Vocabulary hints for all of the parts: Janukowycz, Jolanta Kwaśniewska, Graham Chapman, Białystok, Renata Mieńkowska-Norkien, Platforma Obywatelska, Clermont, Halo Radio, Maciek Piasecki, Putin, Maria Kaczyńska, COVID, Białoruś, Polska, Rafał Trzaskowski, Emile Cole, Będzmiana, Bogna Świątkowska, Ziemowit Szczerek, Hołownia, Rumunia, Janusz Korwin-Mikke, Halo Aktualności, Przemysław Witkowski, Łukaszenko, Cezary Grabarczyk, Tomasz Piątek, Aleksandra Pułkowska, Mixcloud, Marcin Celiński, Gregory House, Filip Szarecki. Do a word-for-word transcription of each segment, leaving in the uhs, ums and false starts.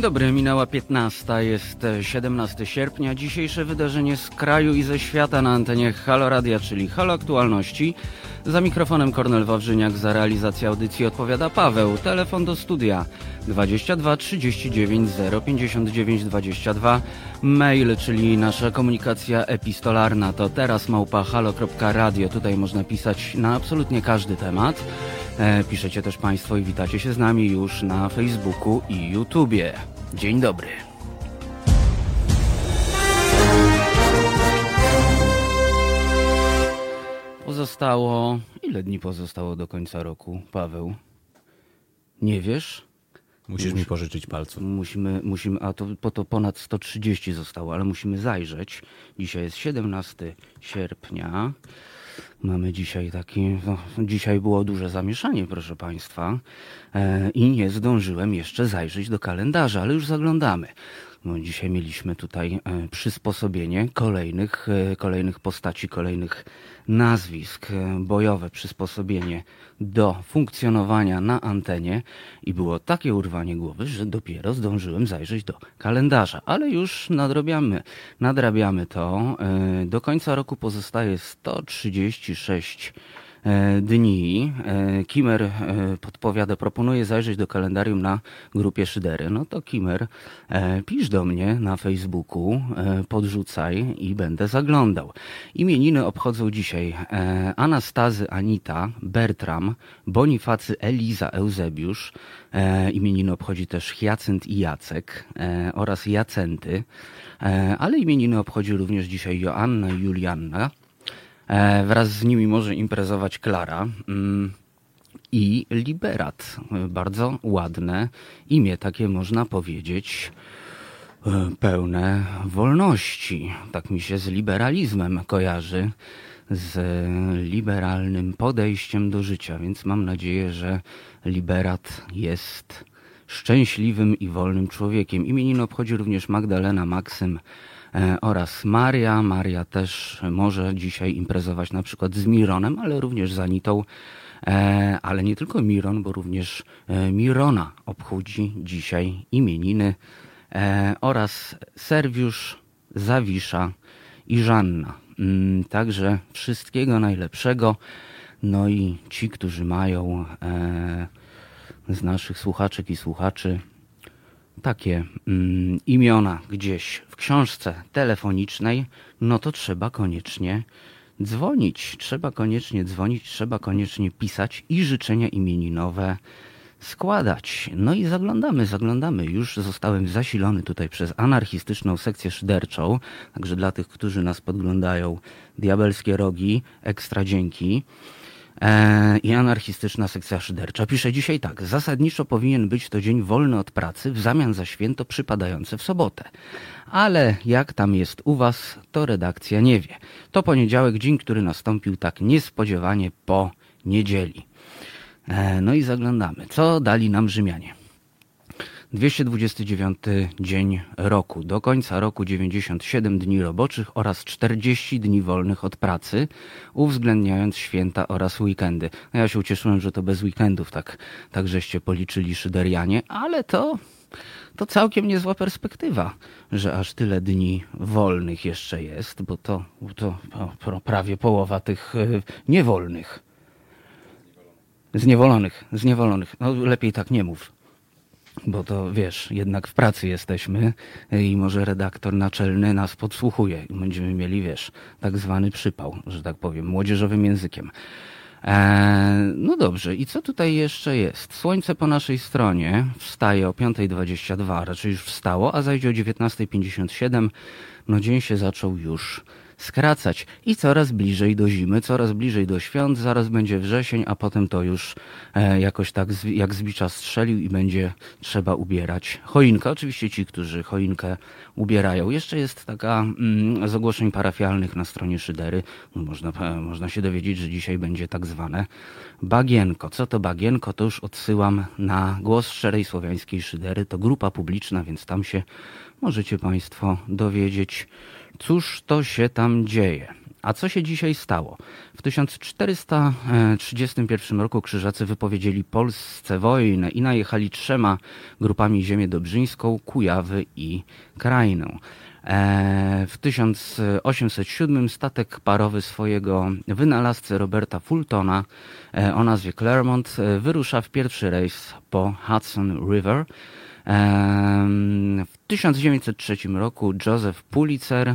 Dzień dobry, minęła piętnasta, jest siedemnastego sierpnia. Dzisiejsze wydarzenie z kraju i ze świata na antenie Halo Radia, czyli Halo Aktualności. Za mikrofonem Kornel Wawrzyniak, za realizację audycji odpowiada Paweł. Telefon do studia dwadzieścia dwa trzydzieści dziewięć zero pięćdziesiąt dziewięć dwadzieścia dwa. Mail, czyli nasza komunikacja epistolarna, to teraz małpa halo kropka radio. Tutaj można pisać na absolutnie każdy temat. Piszecie też Państwo i witacie się z nami już na Facebooku i YouTubie. Dzień dobry. Pozostało... Ile dni pozostało do końca roku, Paweł? Nie wiesz? Musisz Mus... mi pożyczyć palców. Musimy, musimy, a to, po to ponad sto trzydzieści zostało, ale musimy zajrzeć. Dzisiaj jest siedemnastego sierpnia. Mamy dzisiaj taki, no, dzisiaj było duże zamieszanie, proszę Państwa, e, i nie zdążyłem jeszcze zajrzeć do kalendarza, ale już zaglądamy. No, dzisiaj mieliśmy tutaj e, przysposobienie kolejnych, e, kolejnych postaci, kolejnych nazwisk, e, bojowe przysposobienie do funkcjonowania na antenie i było takie urwanie głowy, że dopiero zdążyłem zajrzeć do kalendarza, ale już nadrabiamy, nadrabiamy to. E, do końca roku pozostaje sto trzydzieści sześć dni. Kimer podpowiada, proponuję zajrzeć do kalendarium na grupie Szydery. No to Kimer, pisz do mnie na Facebooku, podrzucaj i będę zaglądał. Imieniny obchodzą dzisiaj Anastazy, Anita, Bertram, Bonifacy, Eliza, Eusebiusz. Imieniny obchodzi też Hyacynt i Jacek oraz Jacenty, ale imieniny obchodzi również dzisiaj Joanna i Julianna. Wraz z nimi może imprezować Klara i Liberat. Bardzo ładne imię, takie można powiedzieć pełne wolności. Tak mi się z liberalizmem kojarzy, z liberalnym podejściem do życia, więc mam nadzieję, że Liberat jest szczęśliwym i wolnym człowiekiem. Imieniny obchodzi również Magdalena, Maksym oraz Maria. Maria też może dzisiaj imprezować na przykład z Mironem, ale również z Anitą. Ale nie tylko Miron, bo również Mirona obchodzi dzisiaj imieniny oraz Serwiusz, Zawisza i Żanna. Także wszystkiego najlepszego. No i ci, którzy mają z naszych słuchaczek i słuchaczy takie mm, imiona gdzieś w książce telefonicznej, no to trzeba koniecznie dzwonić. Trzeba koniecznie dzwonić, trzeba koniecznie pisać i życzenia imieninowe składać. No i zaglądamy, zaglądamy. Już zostałem zasilony tutaj przez anarchistyczną sekcję szyderczą. Także dla tych, którzy nas podglądają, diabelskie rogi, ekstra dzięki. I anarchistyczna sekcja szydercza pisze dzisiaj tak. Zasadniczo powinien być to dzień wolny od pracy w zamian za święto przypadające w sobotę. Ale jak tam jest u was, to redakcja nie wie. To poniedziałek, dzień, który nastąpił tak niespodziewanie po niedzieli. No i zaglądamy. Co dali nam Rzymianie? dwieście dwudziesty dziewiąty dzień roku. Do końca roku dziewięćdziesiąt siedem dni roboczych oraz czterdzieści dni wolnych od pracy, uwzględniając święta oraz weekendy. Ja się ucieszyłem, że to bez weekendów tak, tak żeście policzyli Szyderianie, ale to, to całkiem niezła perspektywa, że aż tyle dni wolnych jeszcze jest, bo to, to prawie połowa tych niewolnych. Zniewolonych, zniewolonych. No lepiej tak nie mów. Bo to wiesz, jednak w pracy jesteśmy i może redaktor naczelny nas podsłuchuje i będziemy mieli, wiesz, tak zwany przypał, że tak powiem, młodzieżowym językiem. Eee, no dobrze, i co tutaj jeszcze jest? Słońce po naszej stronie wstaje o piąta dwadzieścia dwa, raczej już wstało, a zajdzie o dziewiętnasta pięćdziesiąt siedem. No dzień się zaczął już skracać i coraz bliżej do zimy, coraz bliżej do świąt, zaraz będzie wrzesień, a potem to już e, jakoś tak z, jak z bicza strzelił i będzie trzeba ubierać choinkę. Oczywiście ci, którzy choinkę ubierają. Jeszcze jest taka mm, z ogłoszeń parafialnych na stronie Szydery. Można, można się dowiedzieć, że dzisiaj będzie tak zwane bagienko. Co to bagienko? To już odsyłam na Głos Szczerej Słowiańskiej Szydery. To grupa publiczna, więc tam się możecie Państwo dowiedzieć, cóż to się tam dzieje. A co się dzisiaj stało? W tysiąc czterysta trzydziestym pierwszym roku Krzyżacy wypowiedzieli Polsce wojnę i najechali trzema grupami ziemię dobrzyńską, Kujawy i Krajnę. W tysiąc osiemset siódmym statek parowy swojego wynalazcy Roberta Fultona o nazwie Clermont wyrusza w pierwszy rejs po Hudson River. W tysiąc dziewięćset trzecim roku Joseph Pulitzer,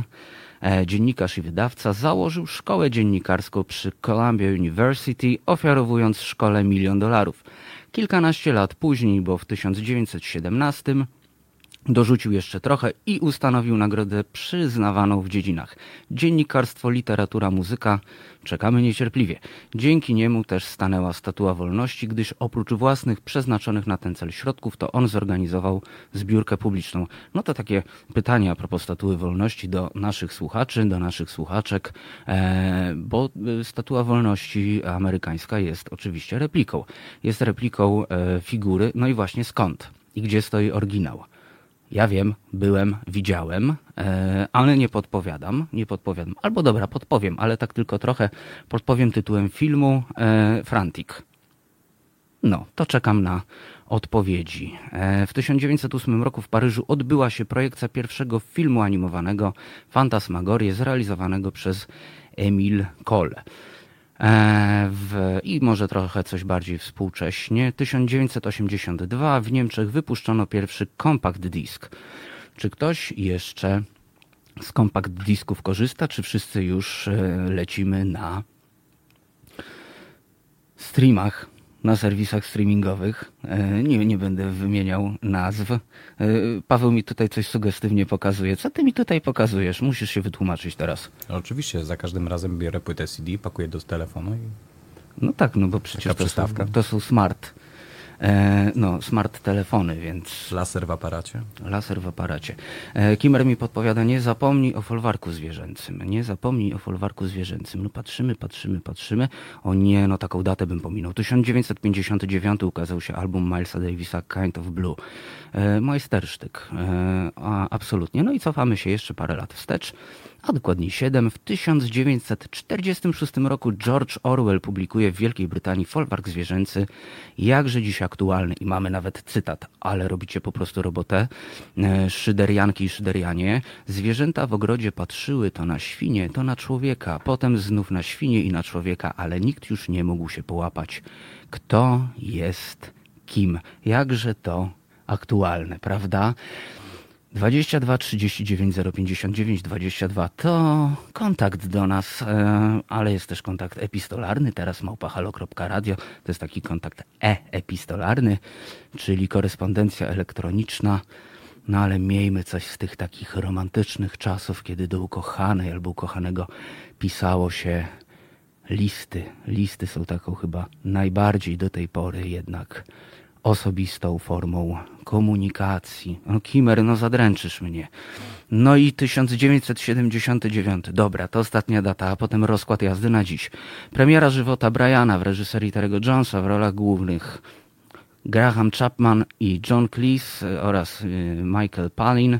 dziennikarz i wydawca, założył szkołę dziennikarską przy Columbia University, ofiarowując szkole milion dolarów. Kilkanaście lat później, bo w tysiąc dziewięćset siedemnastym, dorzucił jeszcze trochę i ustanowił nagrodę przyznawaną w dziedzinach: dziennikarstwo, literatura, muzyka. Czekamy niecierpliwie. Dzięki niemu też stanęła Statua Wolności, gdyż oprócz własnych przeznaczonych na ten cel środków, to on zorganizował zbiórkę publiczną. No to takie pytania a propos Statuły Wolności do naszych słuchaczy, do naszych słuchaczek, bo Statua Wolności amerykańska jest oczywiście repliką. Jest repliką figury, no i właśnie skąd i gdzie stoi oryginał? Ja wiem, byłem, widziałem, ale nie podpowiadam, nie podpowiadam. Albo dobra, podpowiem, ale tak tylko trochę podpowiem tytułem filmu Frantic. No, to czekam na odpowiedzi. W tysiąc dziewięćset ósmym roku w Paryżu odbyła się projekcja pierwszego filmu animowanego Fantasmagorie, zrealizowanego przez Emile Cole. W, I może trochę coś bardziej współcześnie. tysiąc dziewięćset osiemdziesiątym drugim w Niemczech wypuszczono pierwszy kompakt disk. Czy ktoś jeszcze z kompakt disków korzysta? Czy wszyscy już lecimy na streamach, na serwisach streamingowych? Nie, nie będę wymieniał nazw. Paweł mi tutaj coś sugestywnie pokazuje. Co ty mi tutaj pokazujesz? Musisz się wytłumaczyć teraz. Oczywiście, za każdym razem biorę płytę C D, pakuję do telefonu i... No tak, no bo przecież to są, to są smart. No, smart telefony, więc... Laser w aparacie. Laser w aparacie. Kimmer mi podpowiada, nie zapomnij o folwarku zwierzęcym. Nie zapomnij o folwarku zwierzęcym. No patrzymy, patrzymy, patrzymy. O nie, no taką datę bym pominął. tysiąc dziewięćset pięćdziesiątym dziewiątym ukazał się album Milesa Davisa Kind of Blue. Majstersztyk. Absolutnie. No i cofamy się jeszcze parę lat wstecz. A dokładniej siedem. W tysiąc dziewięćset czterdziestym szóstym roku George Orwell publikuje w Wielkiej Brytanii folwark zwierzęcy, jakże dziś aktualny. I mamy nawet cytat, ale robicie po prostu robotę. Szyderianki i szyderianie. Zwierzęta w ogrodzie patrzyły to na świnie, to na człowieka, potem znów na świnie i na człowieka, ale nikt już nie mógł się połapać, kto jest kim. Jakże to aktualne, prawda? dwadzieścia dwa trzydzieści dziewięć zero pięćdziesiąt dziewięć dwadzieścia dwa to kontakt do nas, ale jest też kontakt epistolarny, teraz małpa halo kropka radio, to jest taki kontakt e-epistolarny, czyli korespondencja elektroniczna. No ale miejmy coś z tych takich romantycznych czasów, kiedy do ukochanej albo ukochanego pisało się listy. Listy są taką chyba najbardziej do tej pory jednak osobistą formą komunikacji. No Kimmer, no zadręczysz mnie. No i tysiąc dziewięćset siedemdziesiąty dziewiąty. Dobra, to ostatnia data, a potem rozkład jazdy na dziś. Premiera żywota Briana w reżyserii Terry'ego Jonesa, w rolach głównych Graham Chapman i John Cleese oraz Michael Palin.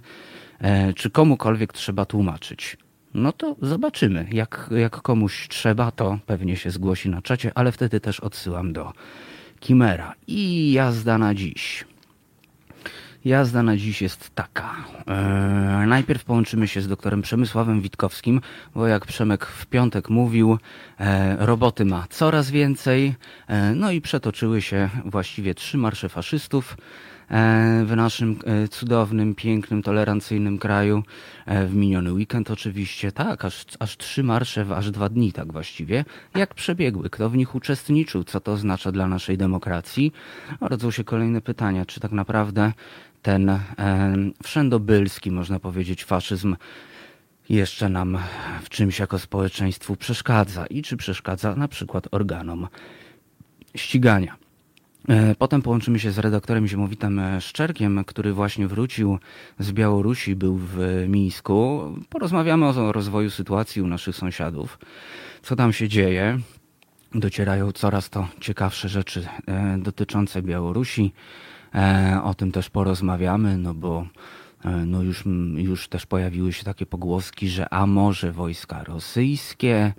Czy komukolwiek trzeba tłumaczyć? No to zobaczymy. Jak, jak komuś trzeba, to pewnie się zgłosi na czacie, ale wtedy też odsyłam do Kimmera. I jazda na dziś. Jazda na dziś jest taka. Eee, najpierw połączymy się z doktorem Przemysławem Witkowskim, bo jak Przemek w piątek mówił, e, roboty ma coraz więcej. E, no i przetoczyły się właściwie trzy marsze faszystów w naszym cudownym, pięknym, tolerancyjnym kraju. W miniony weekend oczywiście, tak, aż, aż trzy marsze w aż dwa dni tak właściwie. Jak przebiegły? Kto w nich uczestniczył? Co to oznacza dla naszej demokracji? Rodzą się kolejne pytania, czy tak naprawdę ten e, wszędobylski, można powiedzieć, faszyzm jeszcze nam w czymś jako społeczeństwu przeszkadza i czy przeszkadza na przykład organom ścigania. Potem połączymy się z redaktorem Ziemowitem Szczerkiem, który właśnie wrócił z Białorusi, był w Mińsku. Porozmawiamy o rozwoju sytuacji u naszych sąsiadów. Co tam się dzieje? Docierają coraz to ciekawsze rzeczy dotyczące Białorusi. O tym też porozmawiamy, no bo no już, już też pojawiły się takie pogłoski, że a może wojska rosyjskie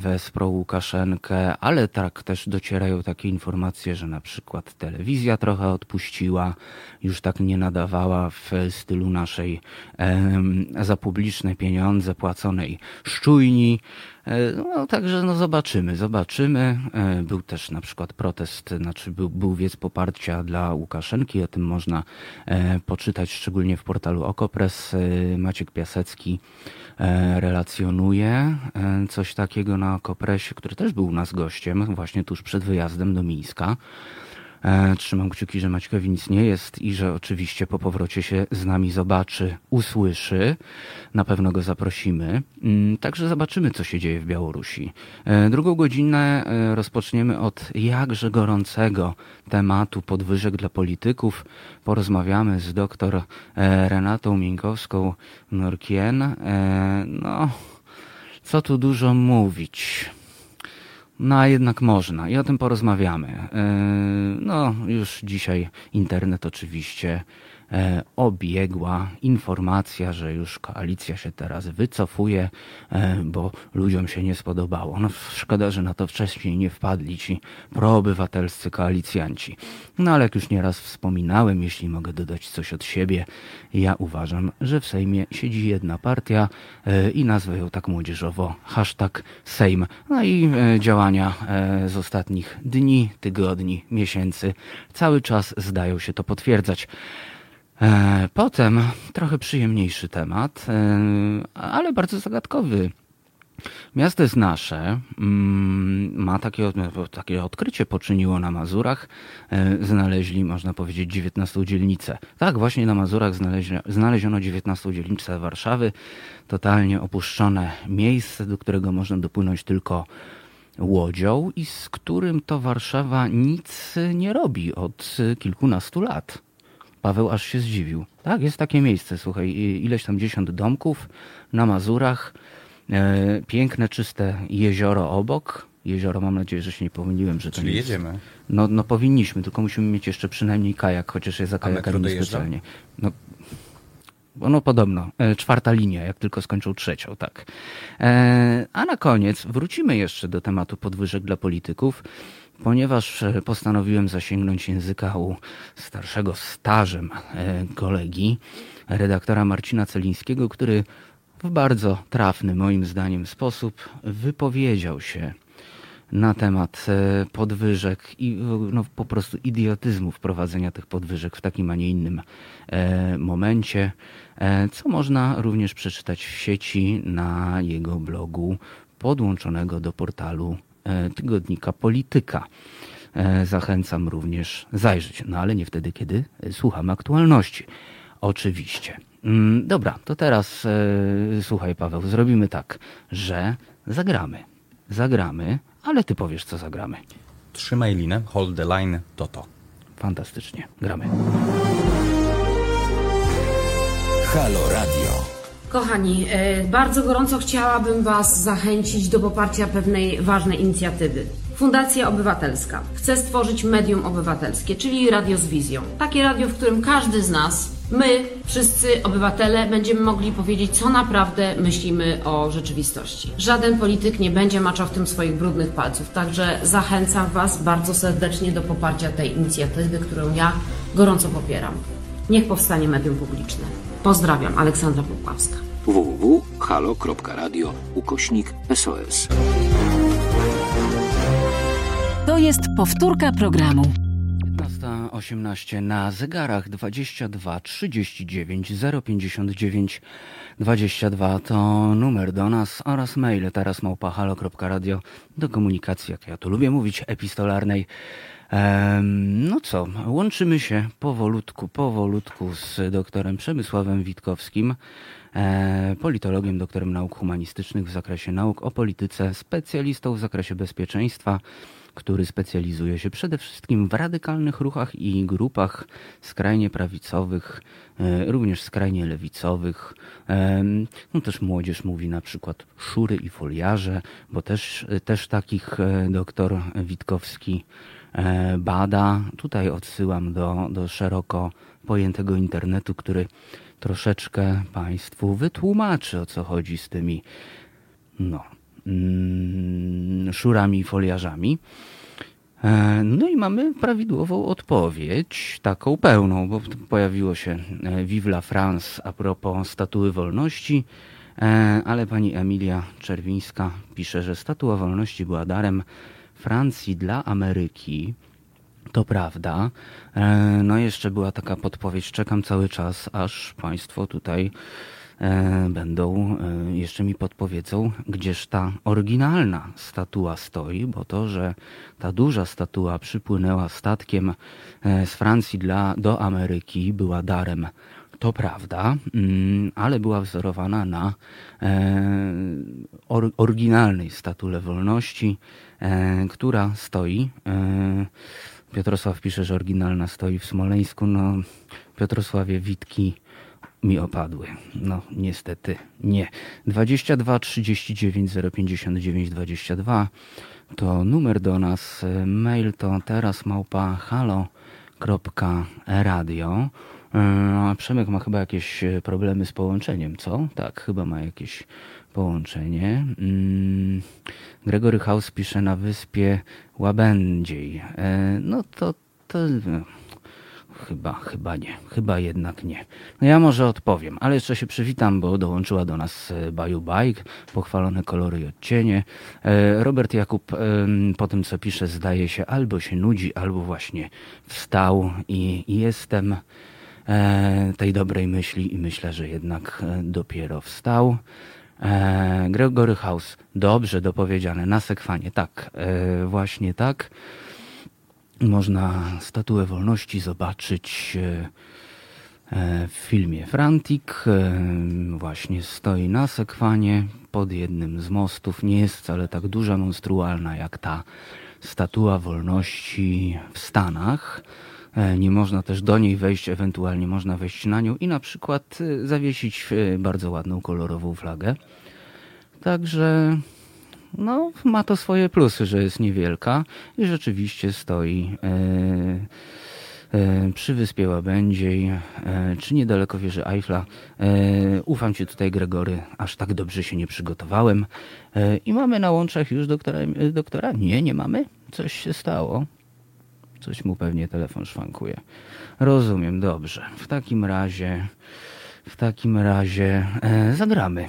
wesprą Łukaszenkę, ale tak też docierają takie informacje, że na przykład telewizja trochę odpuściła, już tak nie nadawała w stylu naszej za publiczne pieniądze płaconej szczujni. No, także no zobaczymy, zobaczymy. Był też na przykład protest, znaczy był, był wiec poparcia dla Łukaszenki, o tym można poczytać szczególnie w portalu Okopres. Maciek Piasecki relacjonuje coś takiego na Okopresie, który też był u nas gościem właśnie tuż przed wyjazdem do Mińska. Trzymam kciuki, że Maćkowi nic nie jest i że oczywiście po powrocie się z nami zobaczy, usłyszy. Na pewno go zaprosimy. Także zobaczymy, co się dzieje w Białorusi. Drugą godzinę rozpoczniemy od jakże gorącego tematu podwyżek dla polityków. Porozmawiamy z doktor Renatą Mieńkowską-Norkien. No, co tu dużo mówić. No a jednak można i o tym porozmawiamy. No już dzisiaj internet oczywiście obiegła informacja, że już koalicja się teraz wycofuje, bo ludziom się nie spodobało. No szkoda, że na to wcześniej nie wpadli ci proobywatelscy koalicjanci. No ale jak już nieraz wspominałem, jeśli mogę dodać coś od siebie, ja uważam, że w Sejmie siedzi jedna partia i nazwę ją tak młodzieżowo hashtag Sejm. No i działania z ostatnich dni, tygodni, miesięcy cały czas zdają się to potwierdzać. Potem trochę przyjemniejszy temat, ale bardzo zagadkowy. Miasto jest Nasze ma takie, takie odkrycie, poczyniło na Mazurach. Znaleźli, można powiedzieć, dziewiętnastą dzielnicę. Tak, właśnie na Mazurach znaleziono, znaleziono dziewiętnastą dzielnicę Warszawy. Totalnie opuszczone miejsce, do którego można dopłynąć tylko łodzią i z którym to Warszawa nic nie robi od kilkunastu lat. Paweł aż się zdziwił. Tak, jest takie miejsce, słuchaj, ileś tam dziesiąt domków na Mazurach, e, piękne, czyste jezioro obok. Jezioro, mam nadzieję, że się nie pomyliłem, że to czyli nie jest. Jedziemy? No, no powinniśmy, tylko musimy mieć jeszcze przynajmniej kajak, chociaż jest za kajakami niespecjalnie. No, no podobno, e, czwarta linia, jak tylko skończył trzecią, tak. E, a na koniec wrócimy jeszcze do tematu podwyżek dla polityków. Ponieważ postanowiłem zasięgnąć języka u starszego stażem kolegi, redaktora Marcina Celińskiego, który w bardzo trafny, moim zdaniem, sposób wypowiedział się na temat podwyżek i no, po prostu idiotyzmu wprowadzenia tych podwyżek w takim, a nie innym momencie, co można również przeczytać w sieci na jego blogu podłączonego do portalu tygodnika Polityka. Zachęcam również zajrzeć, no ale nie wtedy, kiedy słuchamy aktualności. Oczywiście. Dobra, to teraz słuchaj, Paweł, zrobimy tak, że zagramy. Zagramy, ale ty powiesz, co zagramy. Trzymaj linę, hold the line, to to. Fantastycznie, gramy. Halo Radio. Kochani, bardzo gorąco chciałabym Was zachęcić do poparcia pewnej ważnej inicjatywy. Fundacja Obywatelska chce stworzyć medium obywatelskie, czyli radio z wizją. Takie radio, w którym każdy z nas, my, wszyscy obywatele, będziemy mogli powiedzieć, co naprawdę myślimy o rzeczywistości. Żaden polityk nie będzie maczał w tym swoich brudnych palców, także zachęcam Was bardzo serdecznie do poparcia tej inicjatywy, którą ja gorąco popieram. Niech powstanie medium publiczne. Pozdrawiam, Aleksandra Pułkowska. www.halo.radio ukośnik SOS. To jest powtórka programu. piętnasta osiemnaście na zegarach, dwadzieścia dwa trzydzieści dziewięć zero pięćdziesiąt dziewięć dwadzieścia dwa to numer do nas oraz mail teraz małpa halo.radio do komunikacji, jak ja to lubię mówić, epistolarnej. No co, łączymy się powolutku, powolutku z doktorem Przemysławem Witkowskim, politologiem, doktorem nauk humanistycznych w zakresie nauk o polityce, specjalistą w zakresie bezpieczeństwa, który specjalizuje się przede wszystkim w radykalnych ruchach i grupach skrajnie prawicowych, również skrajnie lewicowych. No też młodzież mówi na przykład szury i foliarze, bo też, też takich doktor Witkowski bada. Tutaj odsyłam do, do szeroko pojętego internetu, który troszeczkę Państwu wytłumaczy, o co chodzi z tymi no, mm, szurami i foliarzami. No i mamy prawidłową odpowiedź, taką pełną, bo pojawiło się Vive la France a propos Statuły Wolności, ale pani Emilia Czerwińska pisze, że Statua Wolności była darem Francji dla Ameryki. To prawda. No jeszcze była taka podpowiedź, czekam cały czas, aż Państwo tutaj będą, jeszcze mi podpowiedzą, gdzież ta oryginalna statua stoi, bo to, że ta duża statua przypłynęła statkiem z Francji dla, do Ameryki, była darem. To prawda, ale była wzorowana na oryginalnej Statule Wolności, która stoi. Piotrosław pisze, że oryginalna stoi w Smoleńsku. No, Piotrosławie, Witki mi opadły. No, niestety nie. dwadzieścia dwa trzydzieści dziewięć zero pięćdziesiąt dziewięć dwadzieścia dwa to numer do nas. Mail to teraz małpa halo kropka radio. Przemek ma chyba jakieś problemy z połączeniem, co? Tak, chyba ma jakieś połączenie. Gregory House pisze na wyspie Łabędziej. No to, to chyba, chyba nie, chyba jednak nie. No ja może odpowiem, ale jeszcze się przywitam, bo dołączyła do nas Baju Bike, pochwalone kolory i odcienie. Robert Jakub po tym, co pisze, zdaje się albo się nudzi, albo właśnie wstał i jestem tej dobrej myśli i myślę, że jednak dopiero wstał. Gregory House, dobrze dopowiedziane, na sekwanie, tak, właśnie tak. Można Statuę Wolności zobaczyć w filmie Frantic, właśnie stoi na sekwanie pod jednym z mostów, nie jest wcale tak duża, monstrualna jak ta Statua Wolności w Stanach. Nie można też do niej wejść, ewentualnie można wejść na nią i na przykład zawiesić bardzo ładną, kolorową flagę. Także no, ma to swoje plusy, że jest niewielka i rzeczywiście stoi yy, yy, przy wyspie Łabędziej, yy, czy niedaleko wieży Eiffla. Yy, ufam Ci tutaj, Gregory, aż tak dobrze się nie przygotowałem. Yy, I mamy na łączach już doktora, doktora? Nie, nie mamy? Coś się stało. Coś mu pewnie telefon szwankuje. Rozumiem, dobrze. W takim razie, w takim razie e, zagramy.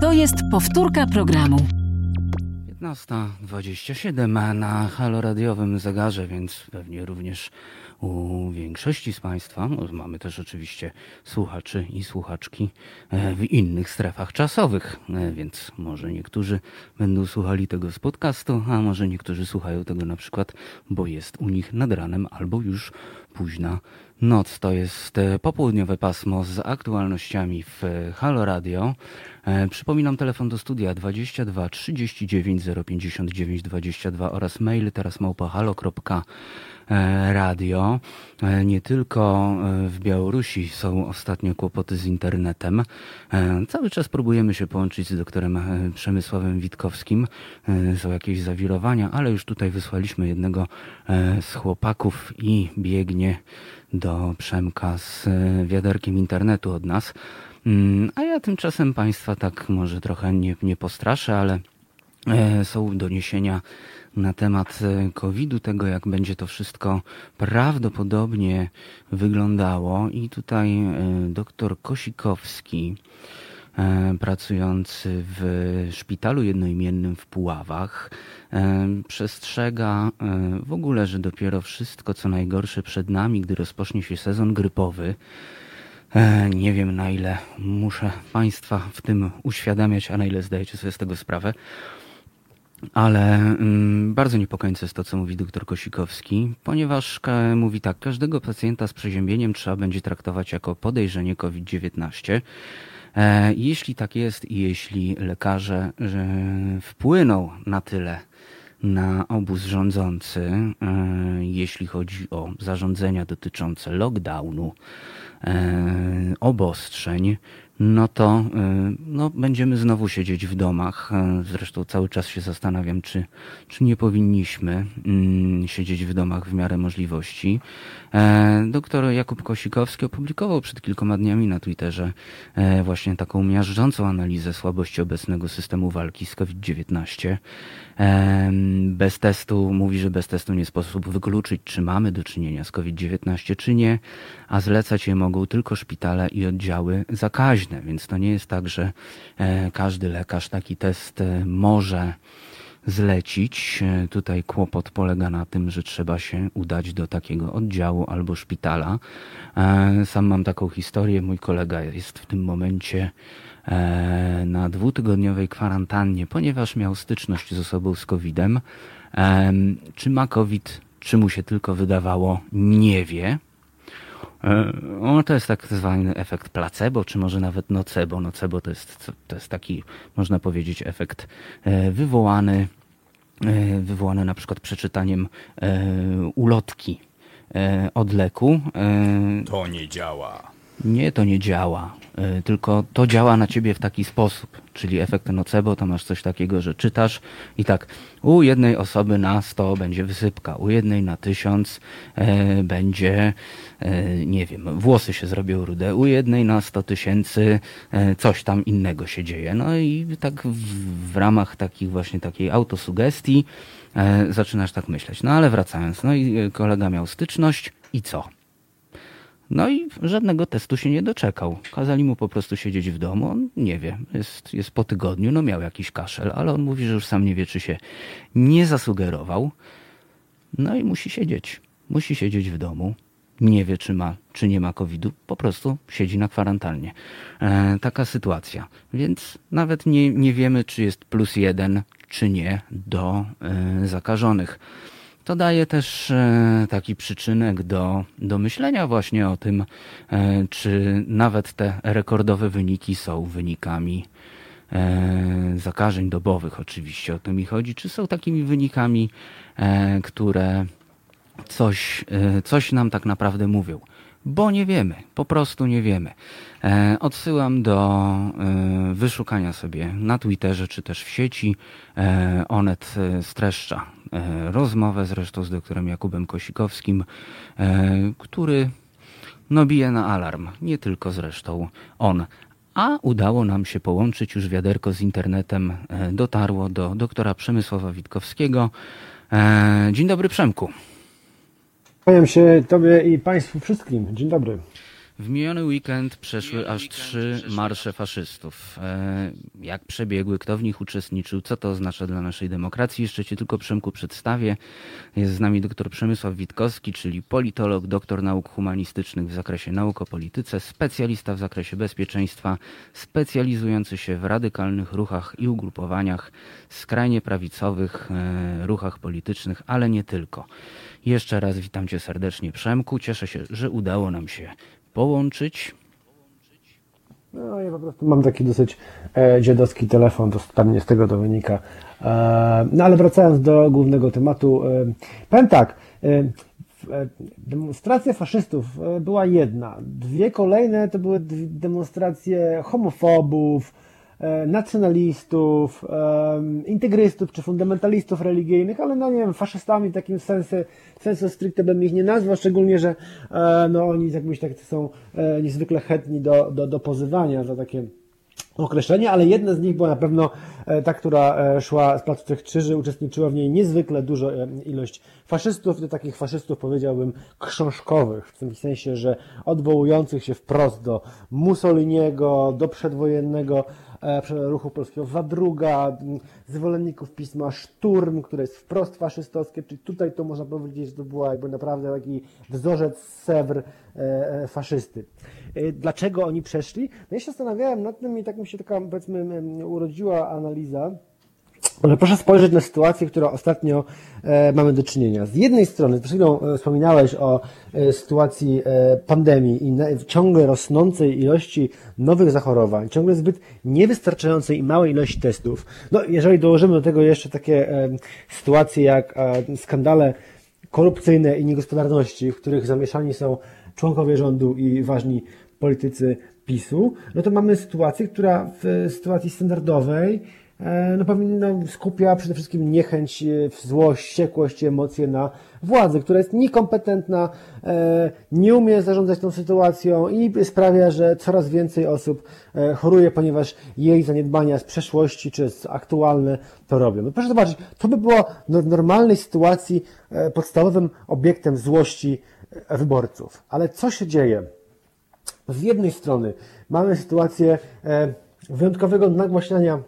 To jest powtórka programu. piętnasta dwadzieścia siedem na haloradiowym zegarze, więc pewnie również u większości z Państwa, mamy też oczywiście słuchaczy i słuchaczki w innych strefach czasowych, więc może niektórzy będą słuchali tego z podcastu, a może niektórzy słuchają tego na przykład, bo jest u nich nad ranem albo już późna noc. To jest popołudniowe pasmo z aktualnościami w Halo Radio. Przypominam telefon do studia dwadzieścia dwa trzydzieści dziewięć zero pięćdziesiąt dziewięć dwadzieścia dwa oraz mail teraz małpa halo kropka radio. Nie tylko w Białorusi są ostatnio kłopoty z internetem. Cały czas próbujemy się połączyć z doktorem Przemysławem Witkowskim. Są jakieś zawirowania, ale już tutaj wysłaliśmy jednego z chłopaków i biegnie do Przemka z wiaderkiem internetu od nas. A ja tymczasem Państwa tak może trochę nie, nie postraszę, ale są doniesienia na temat kowida, tego jak będzie to wszystko prawdopodobnie wyglądało. I tutaj doktor Kosikowski pracujący w szpitalu jednoimiennym w Puławach, przestrzega w ogóle, że dopiero wszystko co najgorsze przed nami, gdy rozpocznie się sezon grypowy. Nie wiem, na ile muszę Państwa w tym uświadamiać, a na ile zdajecie sobie z tego sprawę. Ale mm, bardzo niepokojące jest to, co mówi doktor Kosikowski, ponieważ ka- mówi tak, każdego pacjenta z przeziębieniem trzeba będzie traktować jako podejrzenie kowid dziewiętnaście. E, jeśli tak jest i jeśli lekarze że wpłyną na tyle na obóz rządzący, e, jeśli chodzi o zarządzenia dotyczące lockdownu, e, obostrzeń, no to no, będziemy znowu siedzieć w domach. Zresztą cały czas się zastanawiam, czy, czy nie powinniśmy siedzieć w domach w miarę możliwości. Doktor Jakub Kosikowski opublikował przed kilkoma dniami na Twitterze właśnie taką miażdżącą analizę słabości obecnego systemu walki z kowid dziewiętnaście. Bez testu, mówi, że bez testu nie sposób wykluczyć, czy mamy do czynienia z kowid dziewiętnaście, czy nie, a zlecać je mogą tylko szpitale i oddziały zakaźne. Więc to nie jest tak, że każdy lekarz taki test może zlecić. Tutaj kłopot polega na tym, że trzeba się udać do takiego oddziału albo szpitala. Sam mam taką historię. Mój kolega jest w tym momencie na dwutygodniowej kwarantannie, ponieważ miał styczność z osobą z kowidem. Czy ma COVID, czy mu się tylko wydawało, nie wie. O, to jest tak zwany efekt placebo, czy może nawet nocebo. Nocebo to jest, to jest taki, można powiedzieć, efekt wywołany, wywołany na przykład przeczytaniem ulotki od leku. To nie działa. Nie, to nie działa, tylko to działa na ciebie w taki sposób, czyli efekt nocebo, to masz coś takiego, że czytasz i tak u jednej osoby na sto będzie wysypka, u jednej na tysiąc e, będzie, e, nie wiem, włosy się zrobią rude, u jednej na sto tysięcy e, coś tam innego się dzieje. No i tak w, w ramach takich właśnie takiej autosugestii e, zaczynasz tak myśleć. No ale wracając, no i kolega miał styczność i co? No i żadnego testu się nie doczekał. Kazali mu po prostu siedzieć w domu. On nie wie, jest, jest po tygodniu, no miał jakiś kaszel, ale on mówi, że już sam nie wie, czy się nie zasugerował. No i musi siedzieć. Musi siedzieć w domu. Nie wie, czy ma, czy nie ma kowida. Po prostu siedzi na kwarantannie. E, taka sytuacja. Więc nawet nie, nie wiemy, czy jest plus jeden, czy nie do e, zakażonych. To daje też taki przyczynek do, do myślenia właśnie o tym, czy nawet te rekordowe wyniki są wynikami zakażeń dobowych, oczywiście o to mi chodzi, czy są takimi wynikami, które coś, coś nam tak naprawdę mówią. Bo nie wiemy, po prostu nie wiemy. E, odsyłam do e, wyszukania sobie na Twitterze czy też w sieci. E, Onet streszcza e, rozmowę zresztą z doktorem Jakubem Kosikowskim, e, który no, bije na alarm, nie tylko zresztą on. A udało nam się połączyć już wiaderko z internetem, e, dotarło do doktora Przemysława Witkowskiego. E, dzień dobry, Przemku. Kłaniam się Tobie i Państwu wszystkim. Dzień dobry. W miniony weekend przeszły miniony aż trzy marsze faszystów. Jak przebiegły, kto w nich uczestniczył, co to oznacza dla naszej demokracji? Jeszcze Cię tylko, Przemku, przedstawię. Jest z nami dr Przemysław Witkowski, czyli politolog, doktor nauk humanistycznych w zakresie nauk o polityce, specjalista w zakresie bezpieczeństwa, specjalizujący się w radykalnych ruchach i ugrupowaniach, skrajnie prawicowych ruchach politycznych, ale nie tylko. Jeszcze raz witam Cię serdecznie, Przemku. Cieszę się, że udało nam się połączyć. No ja po prostu mam taki dosyć e, dziadowski telefon, to tam nie z tego to wynika. E, no ale wracając do głównego tematu, e, powiem tak, e, demonstracja faszystów była jedna. Dwie kolejne to były demonstracje homofobów, nacjonalistów, integrystów czy fundamentalistów religijnych, ale no nie wiem, faszystami w takim sensie, sensu stricte bym ich nie nazwał, szczególnie, że no oni jakbyś tak są niezwykle chętni do, do, do pozywania za takie określenia, ale jedna z nich była na pewno ta, która szła z Placu Trzech Krzyży, uczestniczyła w niej niezwykle duża ilość faszystów, do takich faszystów powiedziałbym krzążkowych, w tym sensie, że odwołujących się wprost do Mussoliniego, do przedwojennego ruchu polskiego Wadruga, zwolenników pisma Szturm, które jest wprost faszystowskie, czyli tutaj to można powiedzieć, że to była jakby naprawdę taki wzorzec Sewr faszysty. Dlaczego oni przeszli? No ja się zastanawiałem nad tym i tak mi się taka, powiedzmy, urodziła analiza. Może proszę spojrzeć na sytuację, którą ostatnio mamy do czynienia. Z jednej strony, przed chwilą wspominałeś o sytuacji pandemii i ciągle rosnącej ilości nowych zachorowań, ciągle zbyt niewystarczającej i małej ilości testów. No, jeżeli dołożymy do tego jeszcze takie sytuacje jak skandale korupcyjne i niegospodarności, w których zamieszani są członkowie rządu i ważni politycy PiSu, no to mamy sytuację, która w sytuacji standardowej no powinno skupia przede wszystkim niechęć, złość, wściekłość, emocje na władzy, która jest niekompetentna, nie umie zarządzać tą sytuacją i sprawia, że coraz więcej osób choruje, ponieważ jej zaniedbania z przeszłości czy z aktualne to robią. No proszę zobaczyć, to by było w normalnej sytuacji podstawowym obiektem złości wyborców. Ale co się dzieje? Z jednej strony mamy sytuację wyjątkowego nagłaśniania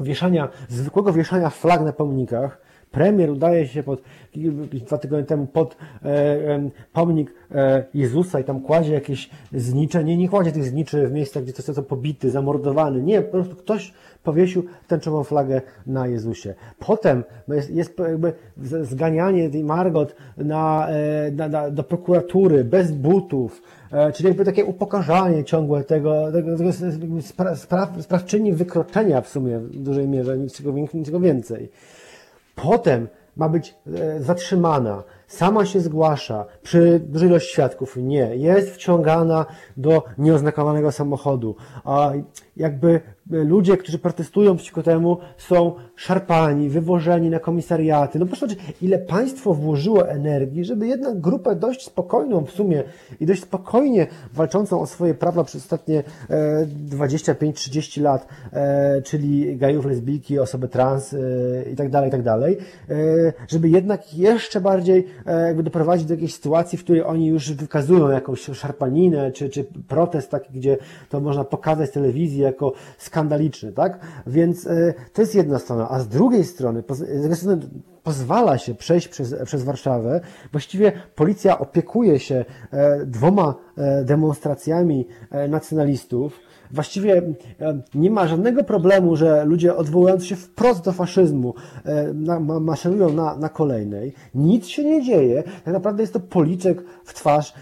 wieszania, zwykłego wieszania flag na pomnikach. Premier udaje się pod, dwa tygodnie temu pod e, e, pomnik e, Jezusa i tam kładzie jakieś znicze. Nie, nie kładzie tych zniczy w miejscach, gdzie ktoś są pobity, zamordowany. Nie, po prostu ktoś powiesił tęczową flagę na Jezusie. Potem jest, jest jakby zganianie tej Margot na, na, na, do prokuratury bez butów, czyli jakby takie upokarzanie ciągłe tego, tego, tego spra, spraw, sprawczyni wykroczenia w sumie w dużej mierze, niczego, niczego więcej. Potem ma być zatrzymana, sama się zgłasza przy dużej ilości świadków. Nie, jest wciągana do nieoznakowanego samochodu. A jakby ludzie, którzy protestują przeciwko temu, są szarpani, wywożeni na komisariaty. No proszę zobaczyć, ile państwo włożyło energii, żeby jednak grupę dość spokojną w sumie i dość spokojnie walczącą o swoje prawa przez ostatnie dwadzieścia pięć trzydzieści lat, czyli gejów, lesbijki, osoby trans i tak dalej, i tak dalej, żeby jednak jeszcze bardziej jakby doprowadzić do jakiejś sytuacji, w której oni już wykazują jakąś szarpaninę, czy, czy protest taki, gdzie to można pokazać z telewizji jako skandaliczny, tak? Więc y, to jest jedna strona, a z drugiej strony, poz, z drugiej strony pozwala się przejść przez, przez Warszawę. Właściwie policja opiekuje się e, dwoma e, demonstracjami e, nacjonalistów. Właściwie nie ma żadnego problemu, że ludzie odwołujący się wprost do faszyzmu na, maszerują na, na kolejnej. Nic się nie dzieje. Tak naprawdę jest to policzek w twarz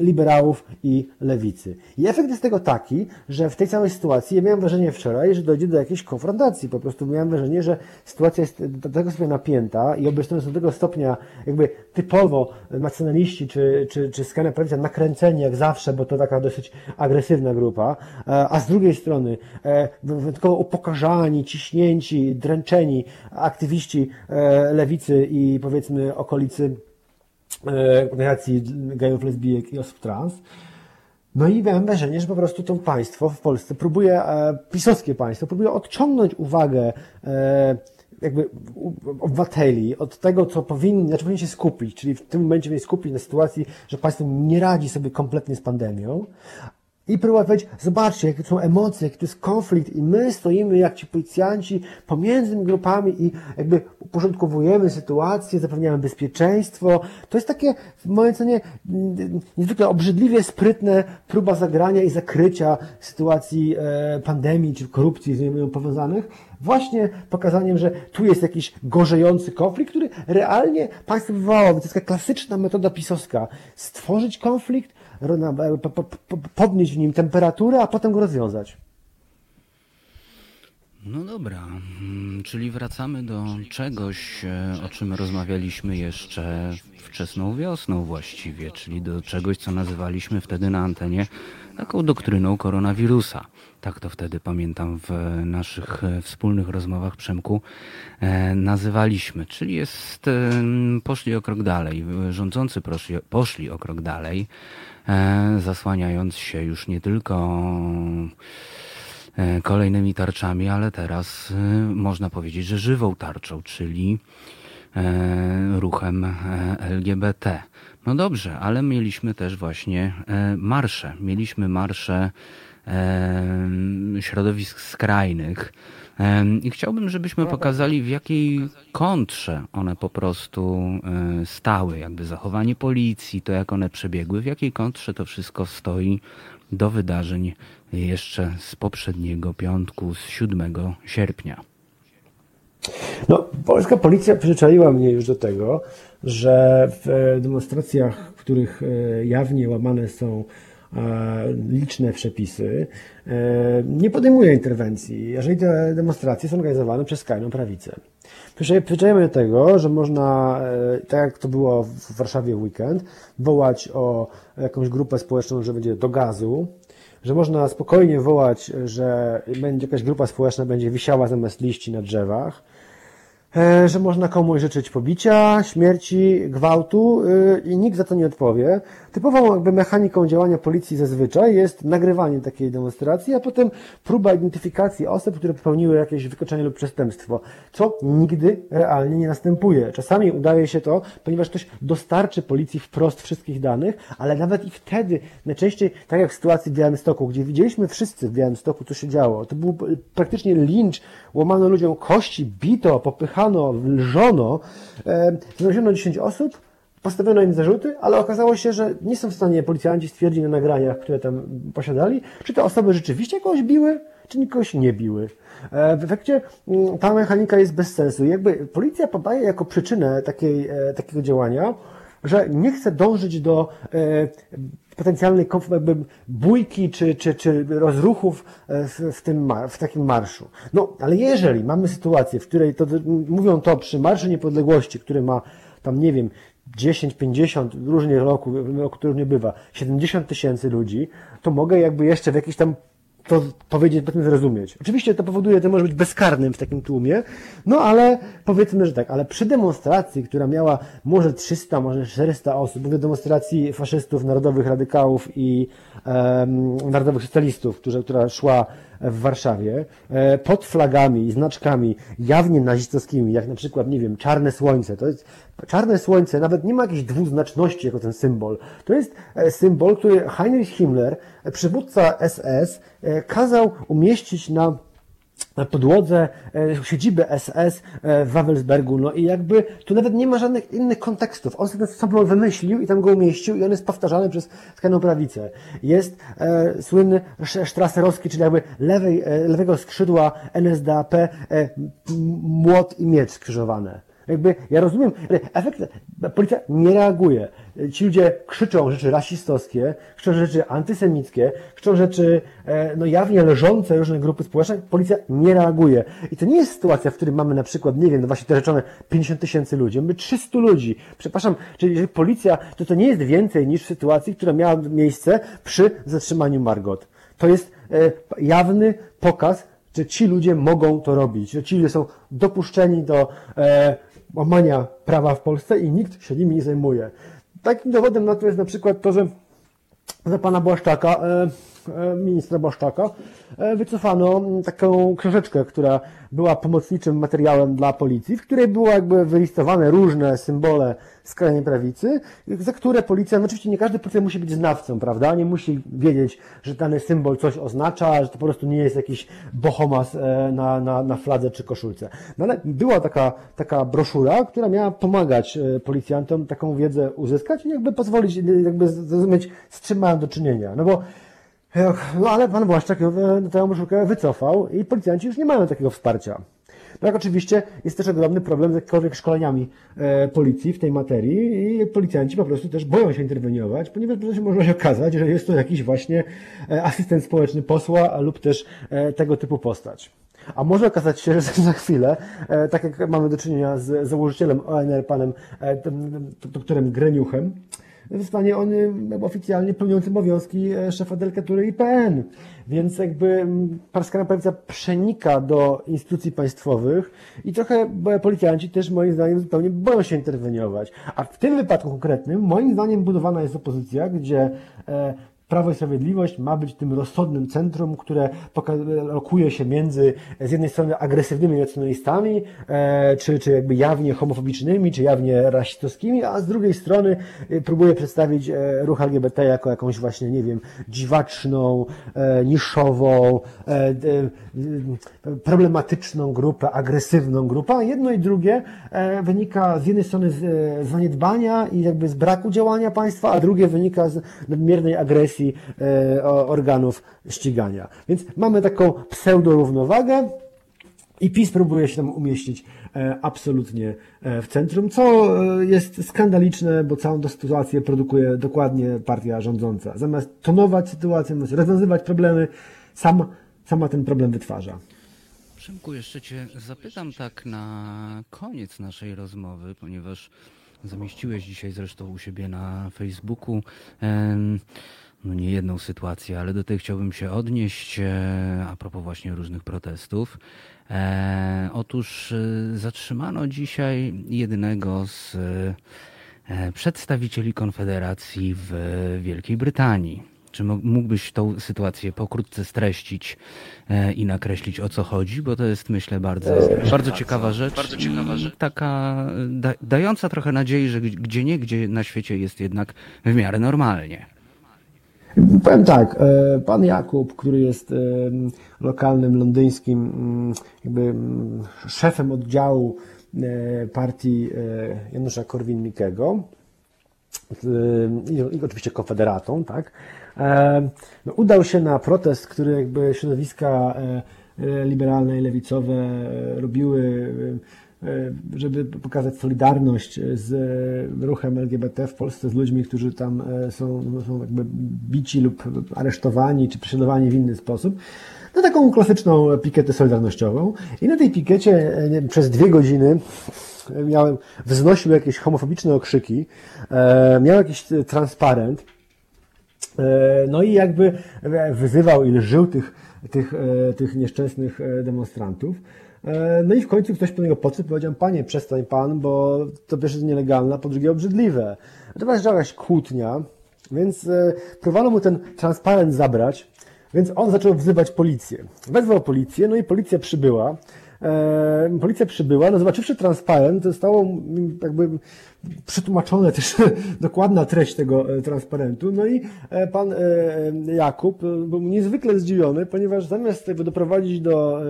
liberałów i lewicy. I efekt jest tego taki, że w tej całej sytuacji, ja miałem wrażenie wczoraj, że dojdzie do jakiejś konfrontacji. Po prostu miałem wrażenie, że sytuacja jest do tego stopnia napięta i obecność do tego stopnia jakby typowo nacjonaliści czy, czy, czy skrajna prawica nakręceni jak zawsze, bo to taka dosyć agresywna grupa, a z drugiej strony wyjątkowo upokarzani, ciśnięci, dręczeni aktywiści lewicy i powiedzmy okolicy organizacji gejów, lesbijek i osób trans. No i miałem wrażenie, że po prostu to państwo w Polsce próbuje, pisowskie państwo próbuje odciągnąć uwagę jakby obywateli od tego, co powinni, znaczy powinni się skupić, czyli w tym momencie powinni skupić na sytuacji, że państwo nie radzi sobie kompletnie z pandemią, i próbować powiedzieć, zobaczcie, jakie są emocje, jaki to jest konflikt i my stoimy jak ci policjanci pomiędzy grupami i jakby uporządkowujemy sytuację, zapewniamy bezpieczeństwo. To jest takie, w mojej ocenie, niezwykle obrzydliwie sprytne próba zagrania i zakrycia sytuacji pandemii czy korupcji z nią powiązanych, właśnie pokazaniem, że tu jest jakiś gorzejący konflikt, który realnie państwo wywołało. To jest taka klasyczna metoda pisowska. Stworzyć konflikt, podnieść w nim temperaturę, a potem go rozwiązać. No dobra, czyli wracamy do czegoś, o czym rozmawialiśmy jeszcze wczesną wiosną właściwie, czyli do czegoś, co nazywaliśmy wtedy na antenie taką doktryną koronawirusa. Tak to wtedy, pamiętam, w naszych wspólnych rozmowach, Przemku, nazywaliśmy. Czyli jest, poszli o krok dalej, rządzący poszli, poszli o krok dalej, zasłaniając się już nie tylko kolejnymi tarczami, ale teraz można powiedzieć, że żywą tarczą, czyli ruchem L G B T. No dobrze, ale mieliśmy też właśnie marsze. Mieliśmy marsze środowisk skrajnych i chciałbym, żebyśmy pokazali, w jakiej kontrze one po prostu stały, jakby zachowanie policji, to jak one przebiegły, w jakiej kontrze to wszystko stoi do wydarzeń jeszcze z poprzedniego piątku, z siódmego sierpnia. No, polska policja przyzwyczaiła mnie już do tego, że w demonstracjach, w których jawnie łamane są liczne przepisy, nie podejmuje interwencji, jeżeli te demonstracje są organizowane przez skrajną prawicę. Przyzwyczajamy do tego, że można, tak jak to było w Warszawie w weekend, wołać o jakąś grupę społeczną, że będzie do gazu, że można spokojnie wołać, że będzie jakaś grupa społeczna będzie wisiała zamiast liści na drzewach, że można komuś życzyć pobicia, śmierci, gwałtu i nikt za to nie odpowie. Typową jakby mechaniką działania policji zazwyczaj jest nagrywanie takiej demonstracji, a potem próba identyfikacji osób, które popełniły jakieś wykroczenie lub przestępstwo, co nigdy realnie nie następuje. Czasami udaje się to, ponieważ ktoś dostarczy policji wprost wszystkich danych, ale nawet i wtedy, najczęściej tak jak w sytuacji w Białymstoku, gdzie widzieliśmy wszyscy w Białymstoku, co się działo, to był praktycznie lincz, łamano ludziom kości, bito, popychano, lżono, znaleziono dziesięć osób, postawiono im zarzuty, ale okazało się, że nie są w stanie policjanci stwierdzić na nagraniach, które tam posiadali, czy te osoby rzeczywiście kogoś biły, czy nikogoś nie biły. W efekcie ta mechanika jest bez sensu. Jakby policja podaje jako przyczynę takiej, takiego działania, że nie chce dążyć do potencjalnej bójki czy, czy, czy rozruchów w, tym, w takim marszu. No, ale jeżeli mamy sytuację, w której to, mówią to przy Marszu Niepodległości, który ma tam, nie wiem, dziesięć, pięćdziesiąt, różnie roku, roku różnie bywa, siedemdziesiąt tysięcy ludzi, to mogę jakby jeszcze w jakiś tam to powiedzieć, potem zrozumieć. Oczywiście to powoduje, że może być bezkarnym w takim tłumie, no ale powiedzmy, że tak, ale przy demonstracji, która miała może trzysta, może czterysta osób, mówię o demonstracji faszystów, narodowych radykałów i e, narodowych socjalistów, którzy, która szła w Warszawie, e, pod flagami i znaczkami jawnie nazistowskimi, jak na przykład, nie wiem, czarne słońce, to jest czarne słońce, nawet nie ma jakiejś dwuznaczności jako ten symbol. To jest symbol, który Heinrich Himmler, przywódca S S, kazał umieścić na na podłodze siedziby S S w Wawelsbergu, no i jakby tu nawet nie ma żadnych innych kontekstów. On sobie sam wymyślił i tam go umieścił i on jest powtarzany przez skrajną prawicę. Jest e, słynny Strasserowski, czyli jakby lewej, e, lewego skrzydła N S D A P e, młot i miecz skrzyżowane. Jakby, ja rozumiem, efekt, policja nie reaguje. Ci ludzie krzyczą rzeczy rasistowskie, krzyczą rzeczy antysemickie, krzyczą rzeczy, no, jawnie leżące różne grupy społeczne, policja nie reaguje. I to nie jest sytuacja, w której mamy na przykład, nie wiem, no właśnie te rzeczone pięćdziesiąt tysięcy ludzi, mamy trzysta ludzi. Przepraszam, czyli jeżeli policja, to to nie jest więcej niż w sytuacji, która miała miejsce przy zatrzymaniu Margot. To jest e, jawny pokaz, że ci ludzie mogą to robić, że ci ludzie są dopuszczeni do e, łamania prawa w Polsce i nikt się nimi nie zajmuje. Takim dowodem na to jest na przykład to, że za pana Błaszczaka, ministra Błaszczaka, wycofano taką książeczkę, która była pomocniczym materiałem dla policji, w której było jakby wylistowane różne symbole skrajnej prawicy, za które policja, no oczywiście nie każdy policjant musi być znawcą, prawda, nie musi wiedzieć, że dany symbol coś oznacza, że to po prostu nie jest jakiś bohomas na, na, na fladze czy koszulce. No ale była taka, taka broszura, która miała pomagać policjantom taką wiedzę uzyskać i jakby pozwolić, jakby zrozumieć, z czym mają do czynienia, no bo No ale pan Błaszczak tę broszurkę wycofał i policjanci już nie mają takiego wsparcia. Tak, oczywiście jest też ogromny problem z jakkolwiek szkoleniami e, policji w tej materii i policjanci po prostu też boją się interweniować, ponieważ może się okazać, że jest to jakiś właśnie e, asystent społeczny posła lub też e, tego typu postać. A może okazać się, że za chwilę, e, tak jak mamy do czynienia z założycielem O N R, panem e, doktorem Greniuchem, zostanie on oficjalnie pełniącym obowiązki szefa delegatury I P N. Więc jakby skrajna prawica przenika do instytucji państwowych i trochę policjanci też moim zdaniem zupełnie boją się interweniować. A w tym wypadku konkretnym moim zdaniem budowana jest opozycja, gdzie Prawo i Sprawiedliwość ma być tym rozsądnym centrum, które lokuje się między z jednej strony agresywnymi nacjonalistami, e, czy, czy jakby jawnie homofobicznymi, czy jawnie rasistowskimi, a z drugiej strony próbuje przedstawić e, ruch L G B T jako jakąś właśnie, nie wiem, dziwaczną, e, niszową, e, e, problematyczną grupę, agresywną grupę. A jedno i drugie e, wynika z jednej strony z e, zaniedbania i jakby z braku działania państwa, a drugie wynika z nadmiernej agresji organów ścigania. Więc mamy taką pseudorównowagę i PiS próbuje się tam umieścić absolutnie w centrum, co jest skandaliczne, bo całą tę sytuację produkuje dokładnie partia rządząca. Zamiast tonować sytuację, rozwiązywać problemy, sam, sama ten problem wytwarza. Przemku, jeszcze Cię zapytam tak na koniec naszej rozmowy, ponieważ zamieściłeś dzisiaj zresztą u siebie na Facebooku no nie jedną sytuację, ale do tej chciałbym się odnieść a propos właśnie różnych protestów. Otóż zatrzymano dzisiaj jednego z przedstawicieli Konfederacji w Wielkiej Brytanii. Czy mógłbyś tą sytuację pokrótce streścić i nakreślić, o co chodzi? Bo to jest, myślę, bardzo, bardzo ciekawa rzecz. Bardzo ciekawa rzecz. Taka da- dająca trochę nadziei, że gdzie nie, gdzie na świecie jest jednak w miarę normalnie. Powiem tak, pan Jakub, który jest lokalnym, londyńskim jakby szefem oddziału partii Janusza Korwin-Mikkego i oczywiście konfederatą, tak, no, udał się na protest, który jakby środowiska liberalne i lewicowe robiły, żeby pokazać solidarność z ruchem L G B T w Polsce, z ludźmi, którzy tam są, są jakby bici lub aresztowani czy prześladowani w inny sposób, na taką klasyczną pikietę solidarnościową. I na tej pikiecie wiem, przez dwie godziny miałem, wznosił jakieś homofobiczne okrzyki, miał jakiś transparent, no i jakby wyzywał i lżył tych, tych, tych nieszczęsnych demonstrantów. No i w końcu ktoś po niego podszedł, powiedział: panie, przestań pan, bo to pierwsze jest nielegalne, po drugie obrzydliwe. To była jakaś kłótnia, więc próbowano mu ten transparent zabrać, więc on zaczął wzywać policję. Wezwał policję, no i policja przybyła. Policja przybyła, no zobaczywszy transparent, zostało jakby przetłumaczone też dokładna treść tego transparentu, no i pan Jakub był niezwykle zdziwiony, ponieważ zamiast jakby doprowadzić do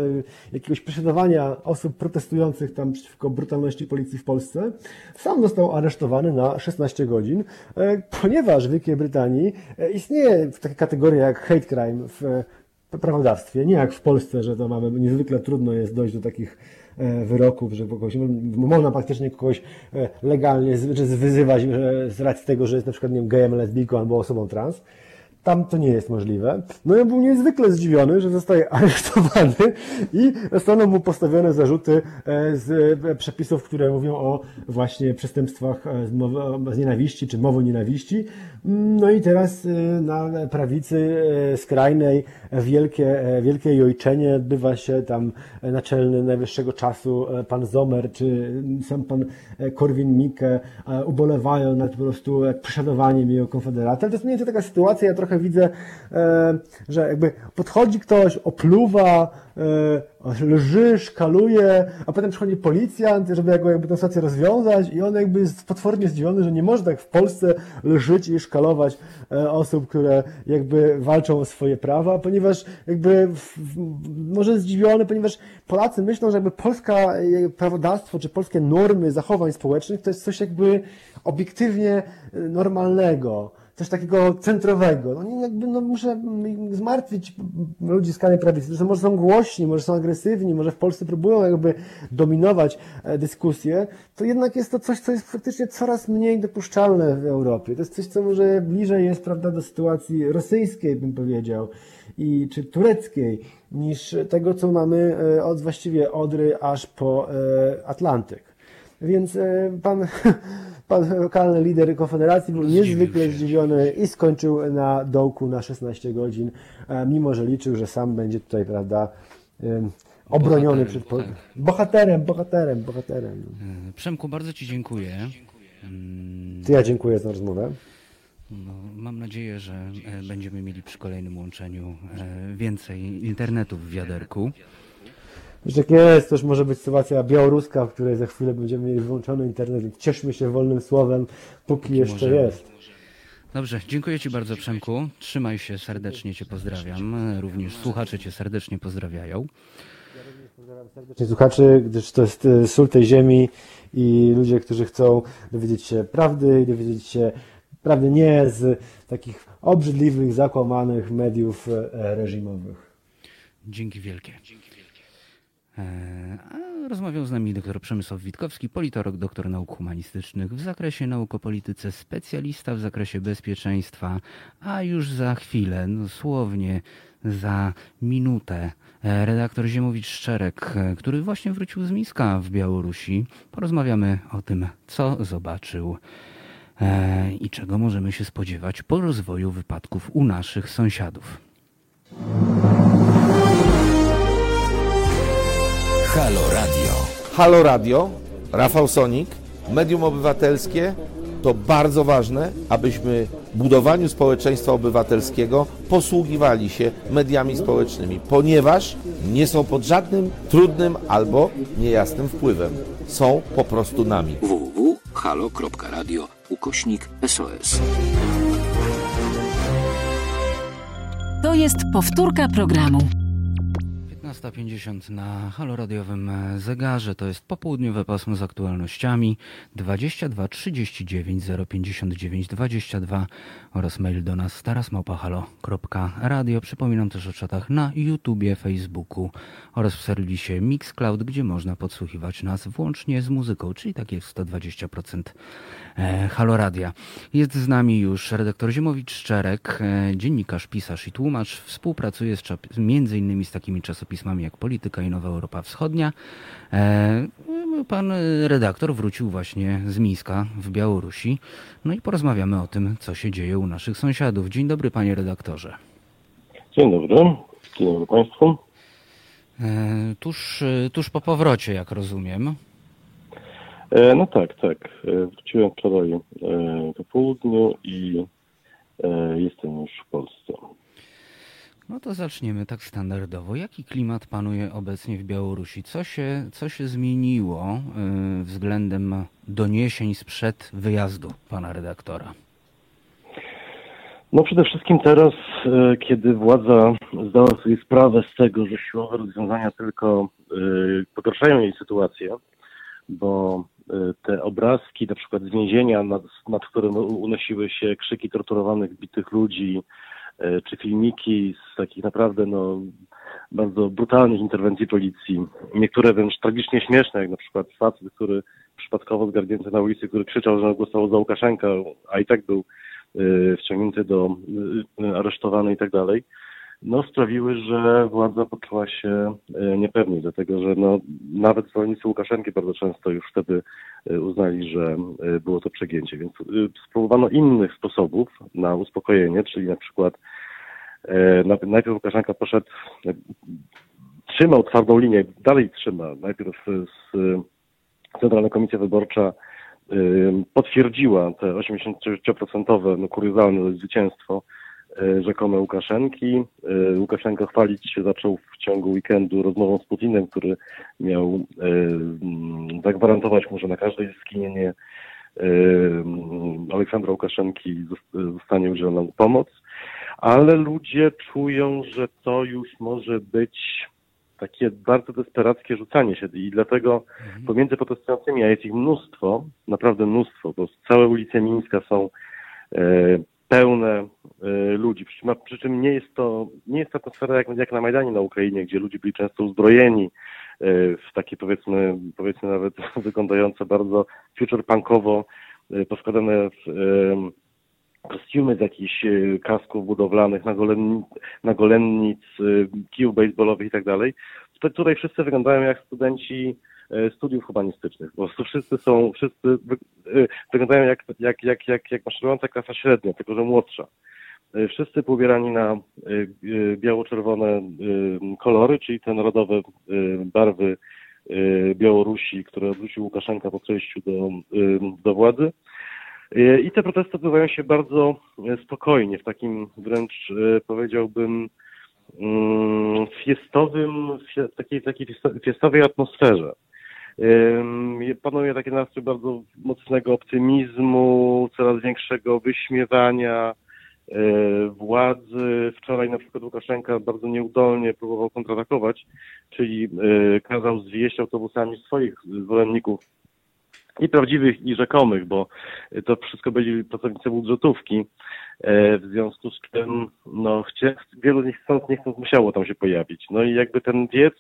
jakiegoś prześladowania osób protestujących tam przeciwko brutalności policji w Polsce, sam został aresztowany na szesnaście godzin, ponieważ w Wielkiej Brytanii istnieje taka kategoria jak hate crime w prawodawstwie, nie jak w Polsce, że to mamy, niezwykle trudno jest dojść do takich wyroków, że kogoś, można praktycznie kogoś legalnie wyzywać z racji tego, że jest na przykład, nie wiem, gejem, lesbijką albo osobą trans. Tam to nie jest możliwe. No i on był niezwykle zdziwiony, że zostaje aresztowany i zostaną mu postawione zarzuty z przepisów, które mówią o właśnie przestępstwach z, mowy, z nienawiści czy mowy nienawiści. No i teraz na prawicy skrajnej wielkie, wielkie jojczenie, odbywa się tam naczelny najwyższego czasu pan Zomer czy sam pan Korwin-Mikke, ubolewają nad po prostu prześladowaniem jego konfederata. To jest mniej więcej taka sytuacja, ja trochę widzę, że jakby podchodzi ktoś, opluwa, lży, szkaluje, a potem przychodzi policjant, żeby jakby tę sytuację rozwiązać i on jakby jest potwornie zdziwiony, że nie może tak w Polsce lżyć i szkalować osób, które jakby walczą o swoje prawa, ponieważ jakby może jest zdziwiony, ponieważ Polacy myślą, że jakby polska prawodawstwo czy polskie normy zachowań społecznych to jest coś jakby obiektywnie normalnego, coś takiego centrowego. No, jakby, no, muszę zmartwić ludzi z krajnej prawicy, że może są głośni, może są agresywni, może w Polsce próbują jakby dominować dyskusję, to jednak jest to coś, co jest faktycznie coraz mniej dopuszczalne w Europie. To jest coś, co może bliżej jest, prawda, do sytuacji rosyjskiej, bym powiedział, i czy tureckiej, niż tego, co mamy od właściwie Odry aż po Atlantyk. Więc pan... Pan lokalny lider Konfederacji był niezwykle zdziwiony i skończył na dołku na szesnaście godzin, mimo że liczył, że sam będzie tutaj, prawda, obroniony bohaterem, przed... Tak. Bohaterem, bohaterem, bohaterem. Przemku, bardzo Ci dziękuję. To ja dziękuję za rozmowę. No, mam nadzieję, że będziemy mieli przy kolejnym łączeniu więcej internetu w wiaderku. Wiesz, jak jest, to już może być sytuacja białoruska, w której za chwilę będziemy mieli wyłączony internet. Cieszmy się wolnym słowem, póki jeszcze możemy. Jest. Dobrze, dziękuję Ci bardzo, Przemku. Trzymaj się, serdecznie Cię pozdrawiam. Również słuchacze Cię serdecznie pozdrawiają. Ja również pozdrawiam serdecznie słuchaczy, gdyż to jest sól tej ziemi i ludzie, którzy chcą dowiedzieć się prawdy i dowiedzieć się prawdy nie z takich obrzydliwych, zakłamanych mediów reżimowych. Dzięki wielkie. A rozmawiał z nami dr Przemysław Witkowski, politolog, doktor nauk humanistycznych w zakresie nauk o polityce, specjalista w zakresie bezpieczeństwa, a już za chwilę, dosłownie za minutę, redaktor Ziemowit Szczerek, który właśnie wrócił z Mińska w Białorusi. Porozmawiamy o tym, co zobaczył i czego możemy się spodziewać po rozwoju wypadków u naszych sąsiadów. Halo Radio. Halo Radio, Rafał Sonik, medium obywatelskie, to bardzo ważne, abyśmy w budowaniu społeczeństwa obywatelskiego posługiwali się mediami społecznymi, ponieważ nie są pod żadnym trudnym albo niejasnym wpływem. Są po prostu nami. www kropka halo kropka radio ukośnik S O S. To jest powtórka programu. piętnasta pięćdziesiąt na haloradiowym zegarze. To jest popołudniowe pasmo z aktualnościami dwadzieścia dwa trzydzieści dziewięć zero pięćdziesiąt dziewięć dwadzieścia dwa oraz mail do nas taras małpa halo kropka radio. Przypominam też o czatach na YouTubie, Facebooku oraz w serwisie Mixcloud, gdzie można podsłuchiwać nas włącznie z muzyką, czyli tak jest sto dwadzieścia procent haloradia. Jest z nami już redaktor Ziemowit Szczerek, dziennikarz, pisarz i tłumacz. Współpracuje z czap- między innymi z takimi czasopismami jak Polityka i Nowa Europa Wschodnia. Pan redaktor wrócił właśnie z Mińska w Białorusi. No i porozmawiamy o tym, co się dzieje u naszych sąsiadów. Dzień dobry, panie redaktorze. Dzień dobry. Dzień dobry państwu. Tuż, tuż po powrocie, jak rozumiem. No tak, tak. Wróciłem wczoraj po południu i jestem już w Polsce. No to zaczniemy tak standardowo. Jaki klimat panuje obecnie w Białorusi? Co się, co się zmieniło względem doniesień sprzed wyjazdu pana redaktora? No przede wszystkim teraz, kiedy władza zdała sobie sprawę z tego, że siłowe rozwiązania tylko pogarszają jej sytuację, bo te obrazki, na przykład z więzienia, nad, nad którym unosiły się krzyki torturowanych, bitych ludzi, czy filmiki z takich naprawdę no, bardzo brutalnych interwencji policji. Niektóre wręcz tragicznie śmieszne, jak na przykład facet, który przypadkowo zgarnięty na ulicy, który krzyczał, że głosował za Łukaszenka, a i tak był y, wciągnięty do, y, aresztowany i tak dalej, no sprawiły, że władza poczuła się y, niepewnie, dlatego że no, nawet zwolennicy Łukaszenki bardzo często już wtedy y, uznali, że y, było to przegięcie, więc y, spróbowano innych sposobów na uspokojenie, czyli na przykład y, najpierw Łukaszenka poszedł, y, trzymał twardą linię, dalej trzyma, najpierw y, y, Centralna Komisja Wyborcza y, potwierdziła te osiemdziesiąt trzy procent no, kuriozalne zwycięstwo rzekome Łukaszenki. Łukaszenka chwalić się zaczął w ciągu weekendu rozmową z Putinem, który miał zagwarantować mu, że na każde zginienie Aleksandra Łukaszenki zostanie udzielona pomoc, ale ludzie czują, że to już może być takie bardzo desperackie rzucanie się i dlatego pomiędzy protestującymi, a jest ich mnóstwo, naprawdę mnóstwo, bo całe ulice Mińska są pełne y, ludzi, przy czym, przy czym nie jest to nie jest atmosfera jak, jak na Majdanie na Ukrainie, gdzie ludzie byli często uzbrojeni y, w takie powiedzmy powiedzmy nawet wyglądające bardzo future punkowo y, poskładane w, y, kostiumy z jakichś y, kasków budowlanych, nagolennic, nagolennic y, kijów baseballowych i tak dalej, tutaj wszyscy wyglądają jak studenci studiów humanistycznych. Po prostu wszyscy są, wszyscy wyglądają jak, jak, jak, jak, jak maszerująca klasa średnia, tylko że młodsza. Wszyscy poubierani na biało-czerwone kolory, czyli te narodowe barwy Białorusi, które odwrócił Łukaszenka po przejściu do, do władzy. I te protesty odbywają się bardzo spokojnie, w takim wręcz powiedziałbym fiestowym, w takiej, takiej fiestowej atmosferze. Panuje taki nastrój bardzo mocnego optymizmu, coraz większego wyśmiewania władzy. Wczoraj na przykład Łukaszenka bardzo nieudolnie próbował kontratakować, czyli kazał zwieść autobusami swoich zwolenników, i prawdziwych, i rzekomych, bo to wszystko byli pracownicy budżetówki, w związku z czym no, chcie, wielu z nich stąd nie chcąc musiało tam się pojawić. No i jakby ten wiec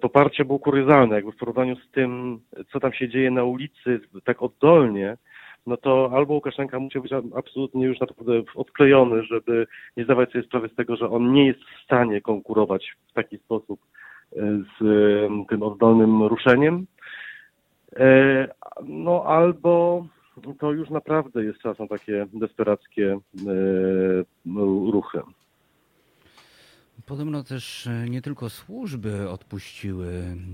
poparcie było kuriozalne, jakby w porównaniu z tym, co tam się dzieje na ulicy tak oddolnie, no to albo Łukaszenka musiał być absolutnie już naprawdę odklejony, żeby nie zdawać sobie sprawy z tego, że on nie jest w stanie konkurować w taki sposób z tym oddolnym ruszeniem. No albo to już naprawdę jest czas na takie desperackie ruchy. Podobno też nie tylko służby odpuściły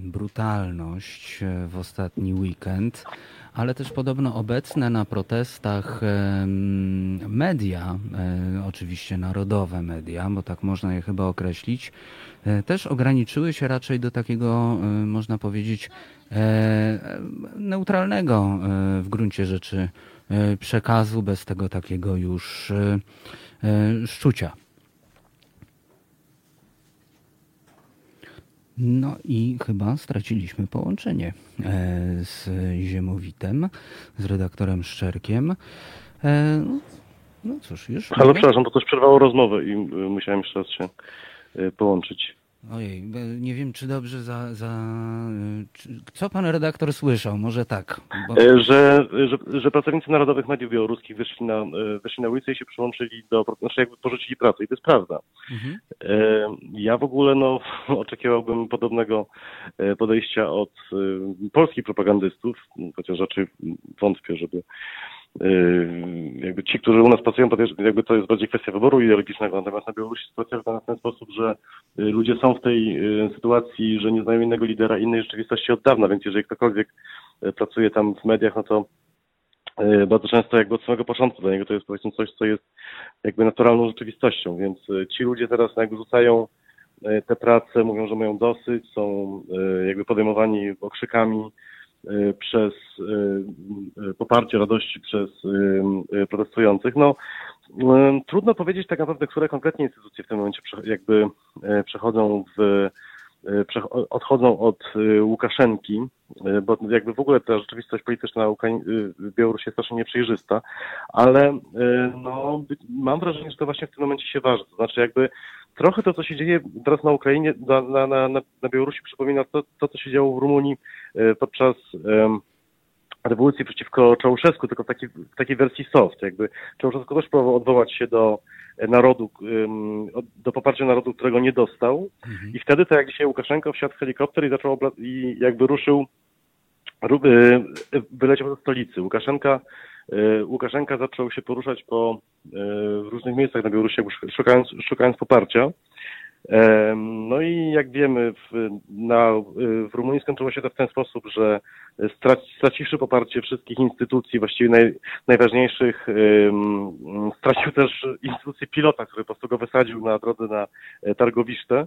brutalność w ostatni weekend, ale też podobno obecne na protestach media, oczywiście narodowe media, bo tak można je chyba określić, też ograniczyły się raczej do takiego, można powiedzieć, neutralnego w gruncie rzeczy przekazu, bez tego takiego już szczucia. No i chyba straciliśmy połączenie z Ziemowitem, z redaktorem Szczerkiem. No cóż, już... Ale przepraszam, bo też przerwało rozmowę i musiałem jeszcze raz się połączyć. Ojej, nie wiem, czy dobrze za... za... Co pan redaktor słyszał? Może tak. Bo... Że, że, że pracownicy Narodowych Mediów Białoruskich wyszli na, wyszli na ulicę i się przyłączyli do... Znaczy jakby porzucili pracę i to jest prawda. Mhm. Ja w ogóle no, oczekiwałbym podobnego podejścia od polskich propagandystów, chociaż raczej wątpię, żeby... Jakby ci, którzy u nas pracują, jakby to jest bardziej kwestia wyboru ideologicznego, natomiast na Białorusi sytuacja wygląda w ten sposób, że ludzie są w tej sytuacji, że nie znają innego lidera, innej rzeczywistości od dawna, więc jeżeli ktokolwiek pracuje tam w mediach, no to bardzo często jakby od samego początku dla niego to jest powiedzmy coś, co jest jakby naturalną rzeczywistością, więc ci ludzie teraz jakby rzucają te prace, mówią, że mają dosyć, są jakby podejmowani okrzykami przez poparcie radości przez protestujących. No, trudno powiedzieć tak naprawdę, które konkretnie instytucje w tym momencie jakby przechodzą w, odchodzą od Łukaszenki, bo jakby w ogóle ta rzeczywistość polityczna w Białorusi jest strasznie nieprzejrzysta, ale no, mam wrażenie, że to właśnie w tym momencie się waży. To znaczy jakby trochę to, co się dzieje teraz na Ukrainie, na, na, na Białorusi przypomina to, to, co się działo w Rumunii podczas um, rewolucji przeciwko Czałuszewsku, tylko w takiej, w takiej wersji soft. Jakby Czałuszewsku też próbował odwołać się do narodu, um, do poparcia narodu, którego nie dostał. Mhm. I wtedy, tak jak dzisiaj Łukaszenko wsiadł w helikopter i zaczął obla- i jakby ruszył, wyleciał do stolicy. Łukaszenka Łukaszenka zaczął się poruszać po w różnych miejscach na Białorusi, szukając, szukając poparcia. No i jak wiemy, w, na, w Rumunii skończyło się to w ten sposób, że strac, straciwszy poparcie wszystkich instytucji, właściwie naj, najważniejszych, stracił też instytucję pilota, który po prostu go wysadził na drodze na targowiszcze.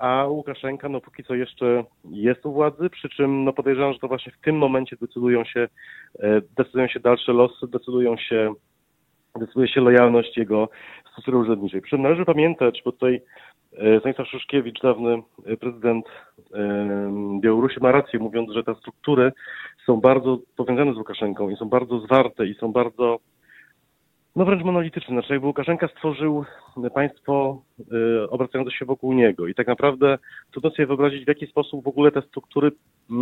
A Łukaszenka, no póki co jeszcze jest u władzy, przy czym no podejrzewam, że to właśnie w tym momencie decydują się, decydują się dalsze losy, decydują się, decyduje się lojalność jego struktury urzędniczej. Przy czym należy pamiętać, bo tutaj Stanisław Szuszkiewicz, dawny prezydent Białorusi, ma rację, mówiąc, że te struktury są bardzo powiązane z Łukaszenką i są bardzo zwarte i są bardzo... No wręcz monolityczny. Znaczy jakby Łukaszenka stworzył państwo y, obracające się wokół niego i tak naprawdę trudno sobie wyobrazić, w jaki sposób w ogóle te struktury y,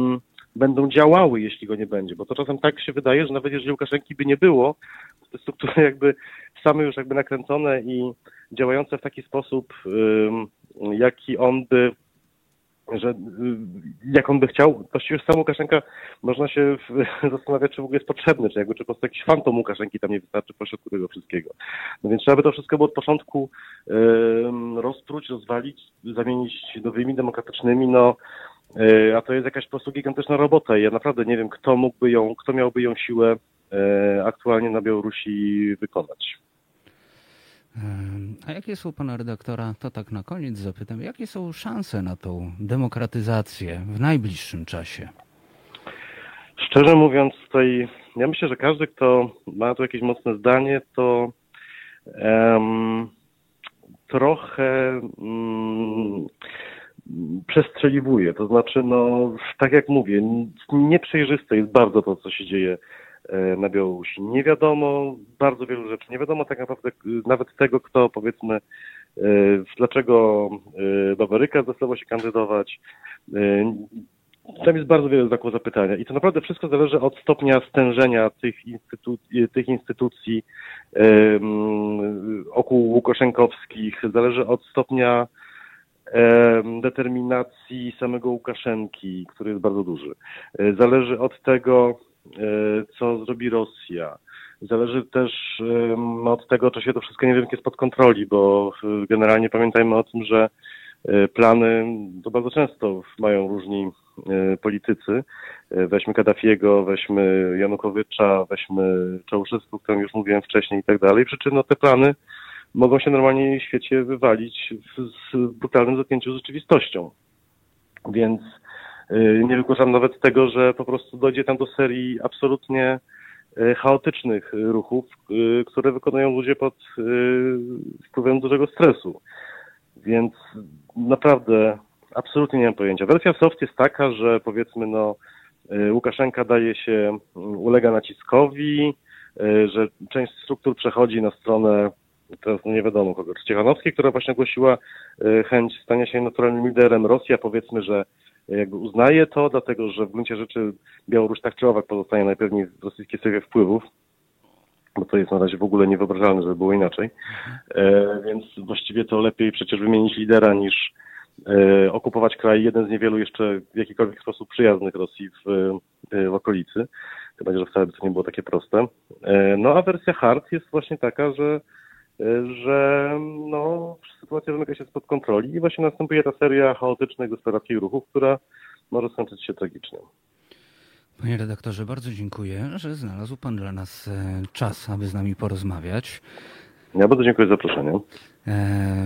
będą działały, jeśli go nie będzie, bo to czasem tak się wydaje, że nawet jeżeli Łukaszenki by nie było, te struktury jakby same już jakby nakręcone i działające w taki sposób, y, jaki on by że jak on by chciał, właściwie już sam Łukaszenka można się zastanawiać, czy w ogóle jest potrzebny, czy jakby, czy po prostu jakiś fantom Łukaszenki tam nie wystarczy pośrodku tego wszystkiego. No więc trzeba by to wszystko było od początku y, rozpruć, rozwalić, zamienić nowymi, demokratycznymi, no y, a to jest jakaś po prostu gigantyczna robota i ja naprawdę nie wiem, kto mógłby ją, kto miałby ją siłę aktualnie na Białorusi wykonać. A jakie są, pana redaktora, to tak na koniec zapytam, jakie są szanse na tą demokratyzację w najbliższym czasie? Szczerze mówiąc, tutaj ja myślę, że każdy, kto ma tu jakieś mocne zdanie, to um, trochę um, przestrzeliwuje. To znaczy, no, tak jak mówię, nieprzejrzyste jest bardzo to, co się dzieje na Białorusi. Nie wiadomo bardzo wielu rzeczy. Nie wiadomo tak naprawdę nawet tego, kto, powiedzmy, dlaczego Waweryka zdecydował się kandydować. Tam jest bardzo wiele znaków zapytania i to naprawdę wszystko zależy od stopnia stężenia tych, instytuc- tych instytucji um, okół łukaszenkowskich, zależy od stopnia um, determinacji samego Łukaszenki, który jest bardzo duży. Zależy od tego, co zrobi Rosja. Zależy też od tego, czy się to wszystko nie wiem, jest pod kontroli, bo generalnie pamiętajmy o tym, że plany to bardzo często mają różni politycy. Weźmy Kaddafiego, weźmy Janukowycza, weźmy Czałszewską, o którym już mówiłem wcześniej i tak dalej. Przy czym no, te plany mogą się normalnie w świecie wywalić z brutalnym zapięciu z rzeczywistością. Więc nie wykluczam nawet tego, że po prostu dojdzie tam do serii absolutnie chaotycznych ruchów, które wykonują ludzie pod wpływem dużego stresu. Więc naprawdę absolutnie nie mam pojęcia. Wersja soft jest taka, że powiedzmy no Łukaszenka daje się, ulega naciskowi, że część struktur przechodzi na stronę, teraz nie wiadomo kogo, Ciechanowskiej, która właśnie ogłosiła chęć stania się naturalnym liderem. Rosja powiedzmy, że jakby uznaje to, dlatego że w gruncie rzeczy Białoruś tak czy owak pozostanie najpewniej w rosyjskiej strefie wpływów, bo to jest na razie w ogóle niewyobrażalne, żeby było inaczej. E, więc właściwie to lepiej przecież wymienić lidera niż e, okupować kraj, jeden z niewielu jeszcze w jakikolwiek sposób przyjaznych Rosji w, w okolicy. Tym bardziej, że wcale by to nie było takie proste. E, no a wersja hard jest właśnie taka, że, że no, sytuacja wymyka się spod kontroli i właśnie następuje ta seria chaotycznych, desperackich ruchów, która może skończyć się tragicznie. Panie redaktorze, bardzo dziękuję, że znalazł pan dla nas czas, aby z nami porozmawiać. Ja bardzo dziękuję za zaproszenie.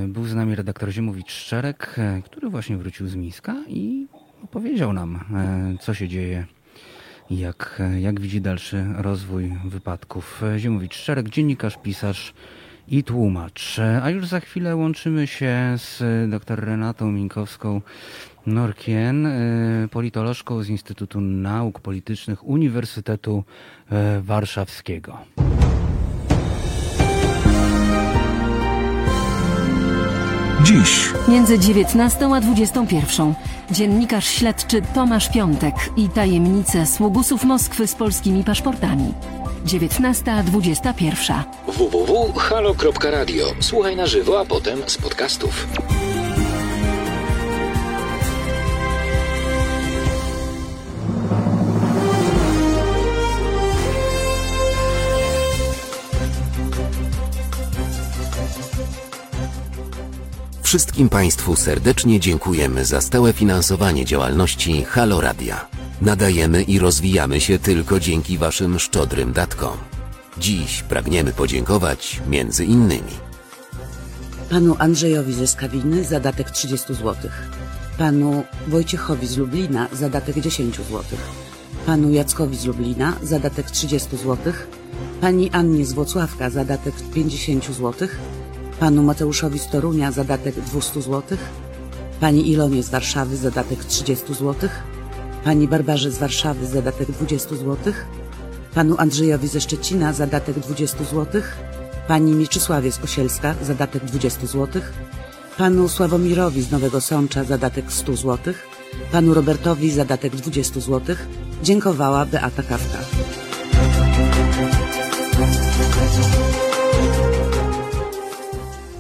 Był z nami redaktor Ziemowit Szczerek, który właśnie wrócił z Mińska i opowiedział nam, co się dzieje, jak, jak widzi dalszy rozwój wypadków. Ziemowit Szczerek, dziennikarz, pisarz i tłumacz. A już za chwilę łączymy się z dr Renatą Mieńkowską-Norkien, politolożką z Instytutu Nauk Politycznych Uniwersytetu Warszawskiego. Dziś między dziewiętnastą a dwudziestą pierwszą dziennikarz śledczy Tomasz Piątek i tajemnice sługusów Moskwy z polskimi paszportami. dziewiętnasta dwadzieścia jeden w w w kropka halo kropka radio. Słuchaj na żywo, a potem z podcastów. Wszystkim Państwu serdecznie dziękujemy za stałe finansowanie działalności Halo Radia. Nadajemy i rozwijamy się tylko dzięki Waszym szczodrym datkom. Dziś pragniemy podziękować między innymi panu Andrzejowi ze Skawiny za datek trzydzieści złotych, panu Wojciechowi z Lublina za datek dziesięć złotych, panu Jackowi z Lublina za datek trzydzieści złotych, pani Annie z Włocławka za datek pięćdziesiąt złotych, panu Mateuszowi z Torunia za datek dwieście złotych, pani Ilonie z Warszawy za datek trzydzieści złotych, pani Barbarze z Warszawy za datek dwadzieścia złotych, panu Andrzejowi ze Szczecina za datek dwadzieścia złotych, pani Mieczysławie z Kosielska za datek dwadzieścia złotych, panu Sławomirowi z Nowego Sącza za datek sto złotych, panu Robertowi za datek dwadzieścia złotych. Dziękowała Beata Kawka.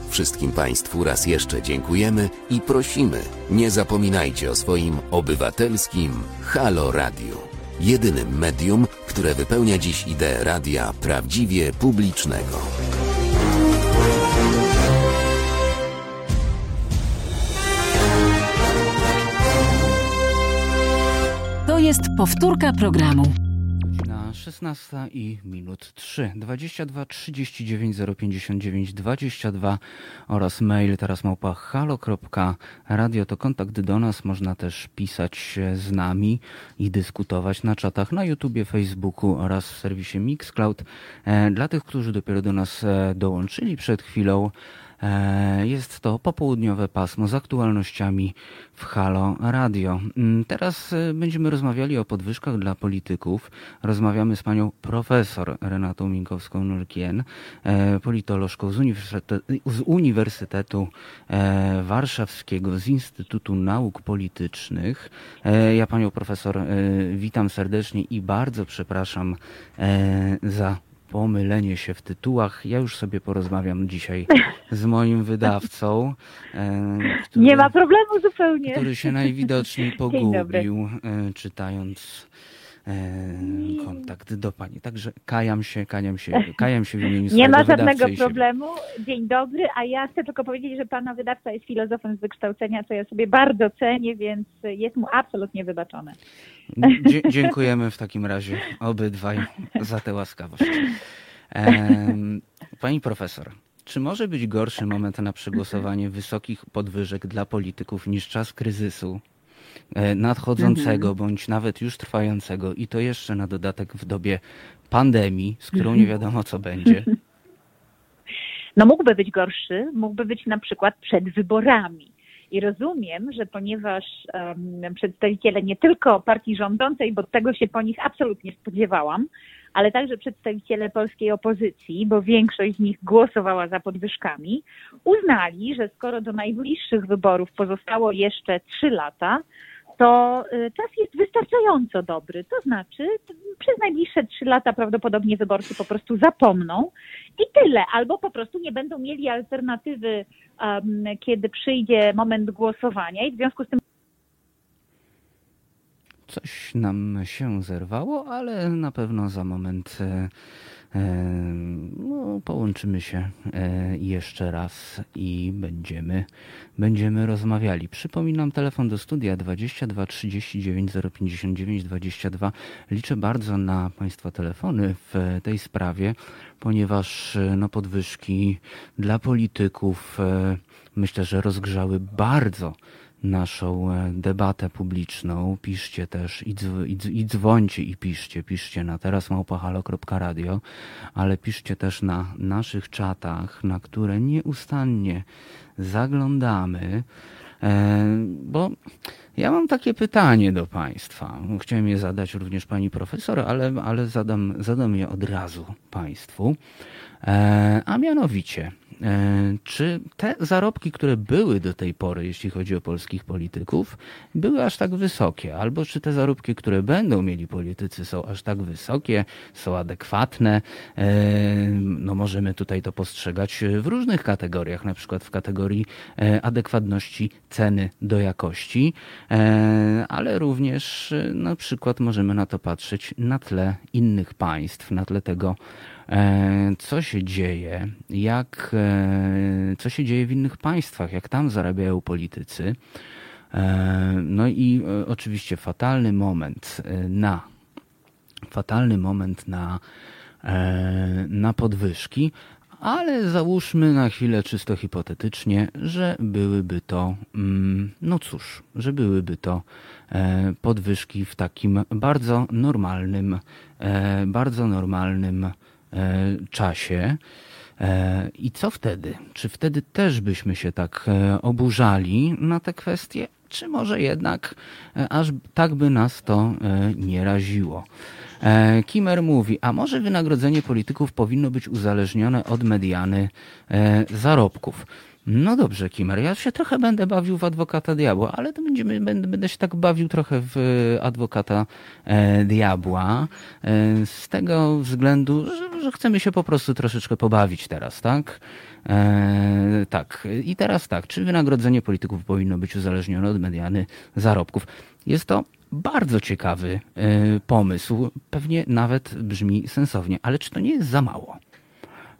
Wszystkim Państwu raz jeszcze dziękujemy i prosimy, nie zapominajcie o swoim obywatelskim Halo Radiu. Jedynym medium, które wypełnia dziś ideę radia prawdziwie publicznego. To jest powtórka programu. Godzina szesnasta i minut trzy. dwadzieścia dwa trzydzieści dziewięć zero pięćdziesiąt dziewięć dwadzieścia dwa oraz mail teraz małpa halo kropka radio to kontakt do nas. Można też pisać z nami i dyskutować na czatach na YouTubie, Facebooku oraz w serwisie Mixcloud. Dla tych, którzy dopiero do nas dołączyli przed chwilą, jest to popołudniowe pasmo z aktualnościami w Halo Radio. Teraz będziemy rozmawiali o podwyżkach dla polityków. Rozmawiamy z panią profesor Renatą Mieńkowską-Norkien, politolożką z Uniwersytetu, z Uniwersytetu Warszawskiego, z Instytutu Nauk Politycznych. Ja panią profesor witam serdecznie i bardzo przepraszam za pomylenie się w tytułach. Ja już sobie porozmawiam dzisiaj z moim wydawcą, który, nie ma problemu zupełnie. Który się najwidoczniej pogubił, czytając kontakt do pani. Także kajam się, kajam się, kajam się w imieniu swojego wydawcy. Nie ma żadnego problemu. Dzień dobry, a ja chcę tylko powiedzieć, że pana wydawca jest filozofem z wykształcenia, co ja sobie bardzo cenię, więc jest mu absolutnie wybaczone. Dzie- dziękujemy w takim razie obydwaj za tę łaskawość. Pani profesor, czy może być gorszy moment na przegłosowanie wysokich podwyżek dla polityków niż czas kryzysu nadchodzącego, mhm. bądź nawet już trwającego, i to jeszcze na dodatek w dobie pandemii, z którą nie wiadomo co będzie? No mógłby być gorszy, mógłby być na przykład przed wyborami. I rozumiem, że ponieważ um, przedstawiciele nie tylko partii rządzącej, bo tego się po nich absolutnie spodziewałam, ale także przedstawiciele polskiej opozycji, bo większość z nich głosowała za podwyżkami, uznali, że skoro do najbliższych wyborów pozostało jeszcze trzy lata, to czas jest wystarczająco dobry. To znaczy przez najbliższe trzy lata prawdopodobnie wyborcy po prostu zapomną i tyle. Albo po prostu nie będą mieli alternatywy, um, kiedy przyjdzie moment głosowania i w związku z tym... Coś nam się zerwało, ale na pewno za moment e, no, połączymy się e, jeszcze raz i będziemy, będziemy rozmawiali. Przypominam, telefon do studia dwadzieścia dwa trzydzieści dziewięć zero pięćdziesiąt dziewięć dwadzieścia dwa. Liczę bardzo na państwa telefony w tej sprawie, ponieważ no, podwyżki dla polityków e, myślę, że rozgrzały bardzo naszą debatę publiczną. Piszcie też i, dzw- i, dzw- i dzwońcie i piszcie, piszcie na teraz małpa halo kropka radio, ale piszcie też na naszych czatach, na które nieustannie zaglądamy, bo ja mam takie pytanie do państwa. Chciałem je zadać również pani profesor, ale, ale zadam, zadam je od razu państwu. A mianowicie, czy te zarobki, które były do tej pory, jeśli chodzi o polskich polityków, były aż tak wysokie? Albo czy te zarobki, które będą mieli politycy, są aż tak wysokie, są adekwatne? No możemy tutaj to postrzegać w różnych kategoriach, na przykład w kategorii adekwatności ceny do jakości, ale również na przykład możemy na to patrzeć na tle innych państw, na tle tego, co się dzieje, jak, co się dzieje w innych państwach, jak tam zarabiają politycy. No i oczywiście fatalny moment na, fatalny moment na, na podwyżki, ale załóżmy na chwilę czysto hipotetycznie, że byłyby to, no cóż, że byłyby to podwyżki w takim bardzo normalnym, bardzo normalnym czasie. I co wtedy? Czy wtedy też byśmy się tak oburzali na te kwestie? Czy może jednak aż tak by nas to nie raziło? Kimmer mówi, a może wynagrodzenie polityków powinno być uzależnione od mediany zarobków? No dobrze, Kimmer, ja się trochę będę bawił w adwokata diabła, ale to będziemy, będę, będę się tak bawił trochę w adwokata e, diabła e, z tego względu, że, że chcemy się po prostu troszeczkę pobawić teraz, tak? E, tak. I teraz tak, czy wynagrodzenie polityków powinno być uzależnione od mediany zarobków? Jest to bardzo ciekawy e, pomysł, pewnie nawet brzmi sensownie, ale czy to nie jest za mało?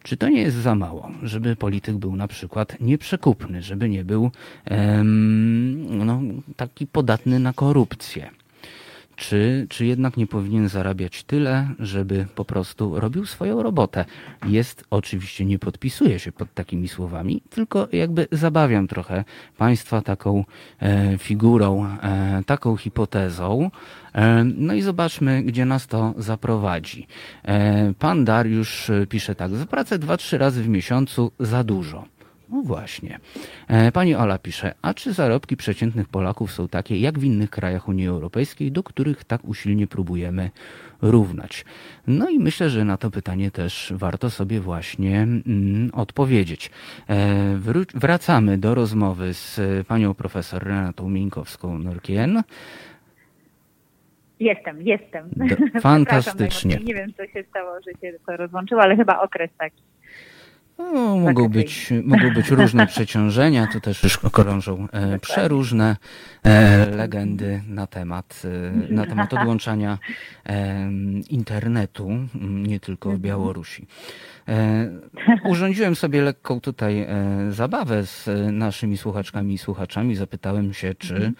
Czy to nie jest za mało, żeby polityk był na przykład nieprzekupny, żeby nie był em, no, taki podatny na korupcję? Czy, czy jednak nie powinien zarabiać tyle, żeby po prostu robił swoją robotę? Jest, oczywiście nie podpisuję się pod takimi słowami, tylko jakby zabawiam trochę państwa taką e, figurą, e, taką hipotezą. E, no i zobaczmy, gdzie nas to zaprowadzi. E, pan Dariusz pisze tak, za pracę dwa, trzy razy w miesiącu za dużo. No właśnie. Pani Ola pisze, a czy zarobki przeciętnych Polaków są takie jak w innych krajach Unii Europejskiej, do których tak usilnie próbujemy równać? No i myślę, że na to pytanie też warto sobie właśnie mm, odpowiedzieć. E, wró- wracamy do rozmowy z panią profesor Renatą Mieńkowską-Norkien. Jestem, jestem. Do, fantastycznie. Nie wiem, co się stało, że się to rozłączyło, ale chyba okres taki. No, mogą być, mogą być różne przeciążenia, to też już krążą e, przeróżne e, legendy na temat, e, na temat odłączania e, internetu, nie tylko w Białorusi. E, urządziłem sobie lekką tutaj e, zabawę z naszymi słuchaczkami i słuchaczami. Zapytałem się, czy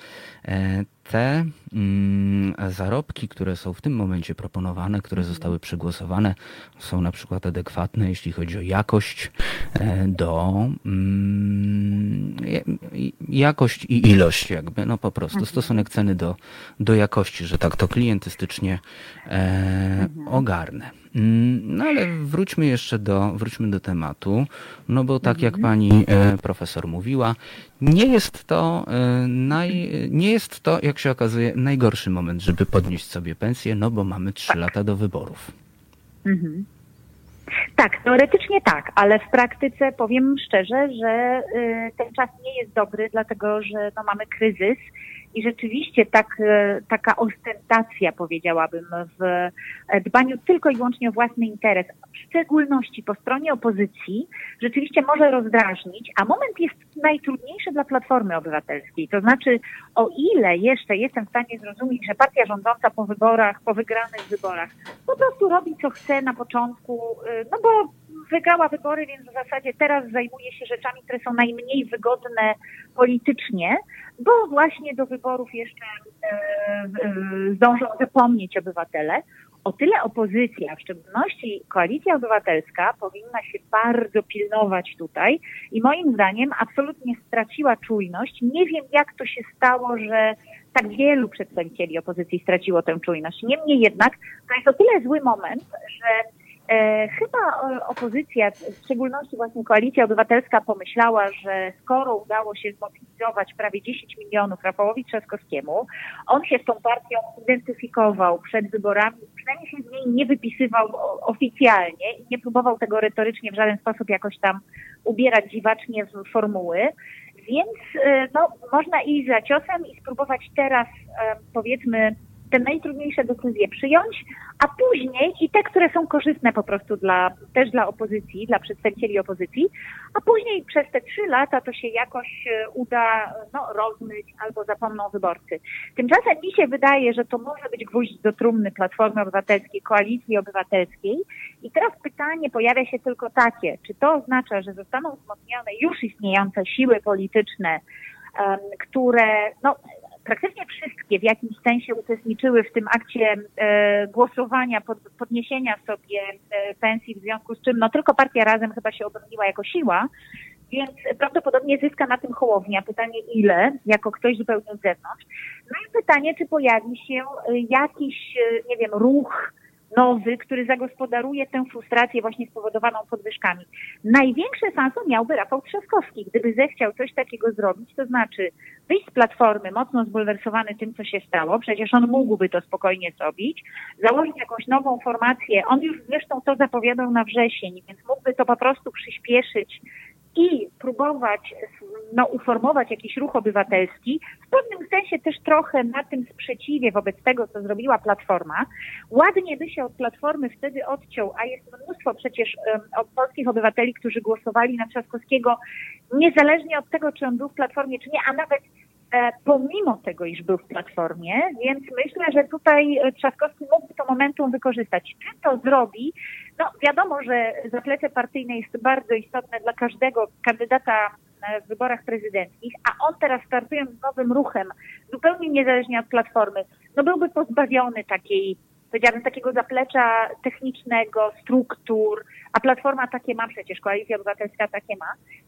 e, te mm, zarobki, które są w tym momencie proponowane, które zostały przegłosowane, są na przykład adekwatne, jeśli chodzi o jakość e, do mm, jakość i ilość jakby, no po prostu stosunek ceny do, do jakości, że tak to klientystycznie e, ogarnę. No ale wróćmy jeszcze do, wróćmy do tematu, no bo tak jak pani e, profesor mówiła, nie jest to e, naj, nie jest to, jak się okazuje, najgorszy moment, żeby podnieść sobie pensję, no bo mamy trzy lata do wyborów. Mhm. Tak, teoretycznie tak, ale w praktyce powiem szczerze, że y, ten czas nie jest dobry, dlatego że no, mamy kryzys i rzeczywiście tak, y, taka ostentacja, powiedziałabym, w dbaniu tylko i wyłącznie o własny interes, w szczególności po stronie opozycji, rzeczywiście może rozdrażnić, a moment jest najtrudniejszy dla Platformy Obywatelskiej. To znaczy, o ile jeszcze jestem w stanie zrozumieć, że partia rządząca po wyborach, po wygranych wyborach po prostu robi co chce na początku, y, no bo wygrała wybory, więc w zasadzie teraz zajmuje się rzeczami, które są najmniej wygodne politycznie, bo właśnie do wyborów jeszcze zdążą zapomnieć obywatele. O tyle opozycja, w szczególności Koalicja Obywatelska, powinna się bardzo pilnować tutaj i moim zdaniem absolutnie straciła czujność. Nie wiem, jak to się stało, że tak wielu przedstawicieli opozycji straciło tę czujność. Niemniej jednak to jest o tyle zły moment, że E, chyba opozycja, w szczególności właśnie Koalicja Obywatelska, pomyślała, że skoro udało się zmobilizować prawie dziesięć milionów Rafałowi Trzaskowskiemu, on się z tą partią identyfikował przed wyborami, przynajmniej się z niej nie wypisywał oficjalnie i nie próbował tego retorycznie w żaden sposób jakoś tam ubierać dziwacznie w formuły. Więc e, no, można iść za ciosem i spróbować teraz, e, powiedzmy, te najtrudniejsze decyzje przyjąć, a później i te, które są korzystne po prostu dla, też dla opozycji, dla przedstawicieli opozycji, a później przez te trzy lata to się jakoś uda no, rozmyć albo zapomną wyborcy. Tymczasem mi się wydaje, że to może być gwóźdź do trumny Platformy Obywatelskiej, Koalicji Obywatelskiej i teraz pytanie pojawia się tylko takie, czy to oznacza, że zostaną wzmocnione już istniejące siły polityczne, um, które no praktycznie wszystkie w jakimś sensie uczestniczyły w tym akcie e, głosowania, pod, podniesienia sobie e, pensji, w związku z czym no tylko partia Razem chyba się obroniła jako siła, więc prawdopodobnie zyska na tym Hołownia. Pytanie ile, jako ktoś zupełnie z zewnątrz. No i pytanie, czy pojawi się jakiś, nie wiem, ruch nowy, który zagospodaruje tę frustrację właśnie spowodowaną podwyżkami. Największe szanse miałby Rafał Trzaskowski, gdyby zechciał coś takiego zrobić, to znaczy wyjść z Platformy mocno zbulwersowany tym, co się stało, przecież on mógłby to spokojnie zrobić, założyć jakąś nową formację, on już zresztą to zapowiadał na wrzesień, więc mógłby to po prostu przyspieszyć i próbować no, uformować jakiś ruch obywatelski, w pewnym sensie też trochę na tym sprzeciwie wobec tego, co zrobiła Platforma. Ładnie by się od Platformy wtedy odciął, a jest mnóstwo przecież um, od polskich obywateli, którzy głosowali na Trzaskowskiego, niezależnie od tego, czy on był w Platformie, czy nie, a nawet e, pomimo tego, iż był w Platformie, więc myślę, że tutaj Trzaskowski mógłby to momentum wykorzystać. Czy to zrobi? No wiadomo, że zaplecze partyjne jest bardzo istotne dla każdego kandydata w wyborach prezydenckich, a on teraz startując z nowym ruchem, zupełnie niezależnie od Platformy, no byłby pozbawiony takiej, powiedziałabym, takiego zaplecza technicznego, struktur, a Platforma takie ma przecież, Koalicja Obywatelska takie ma.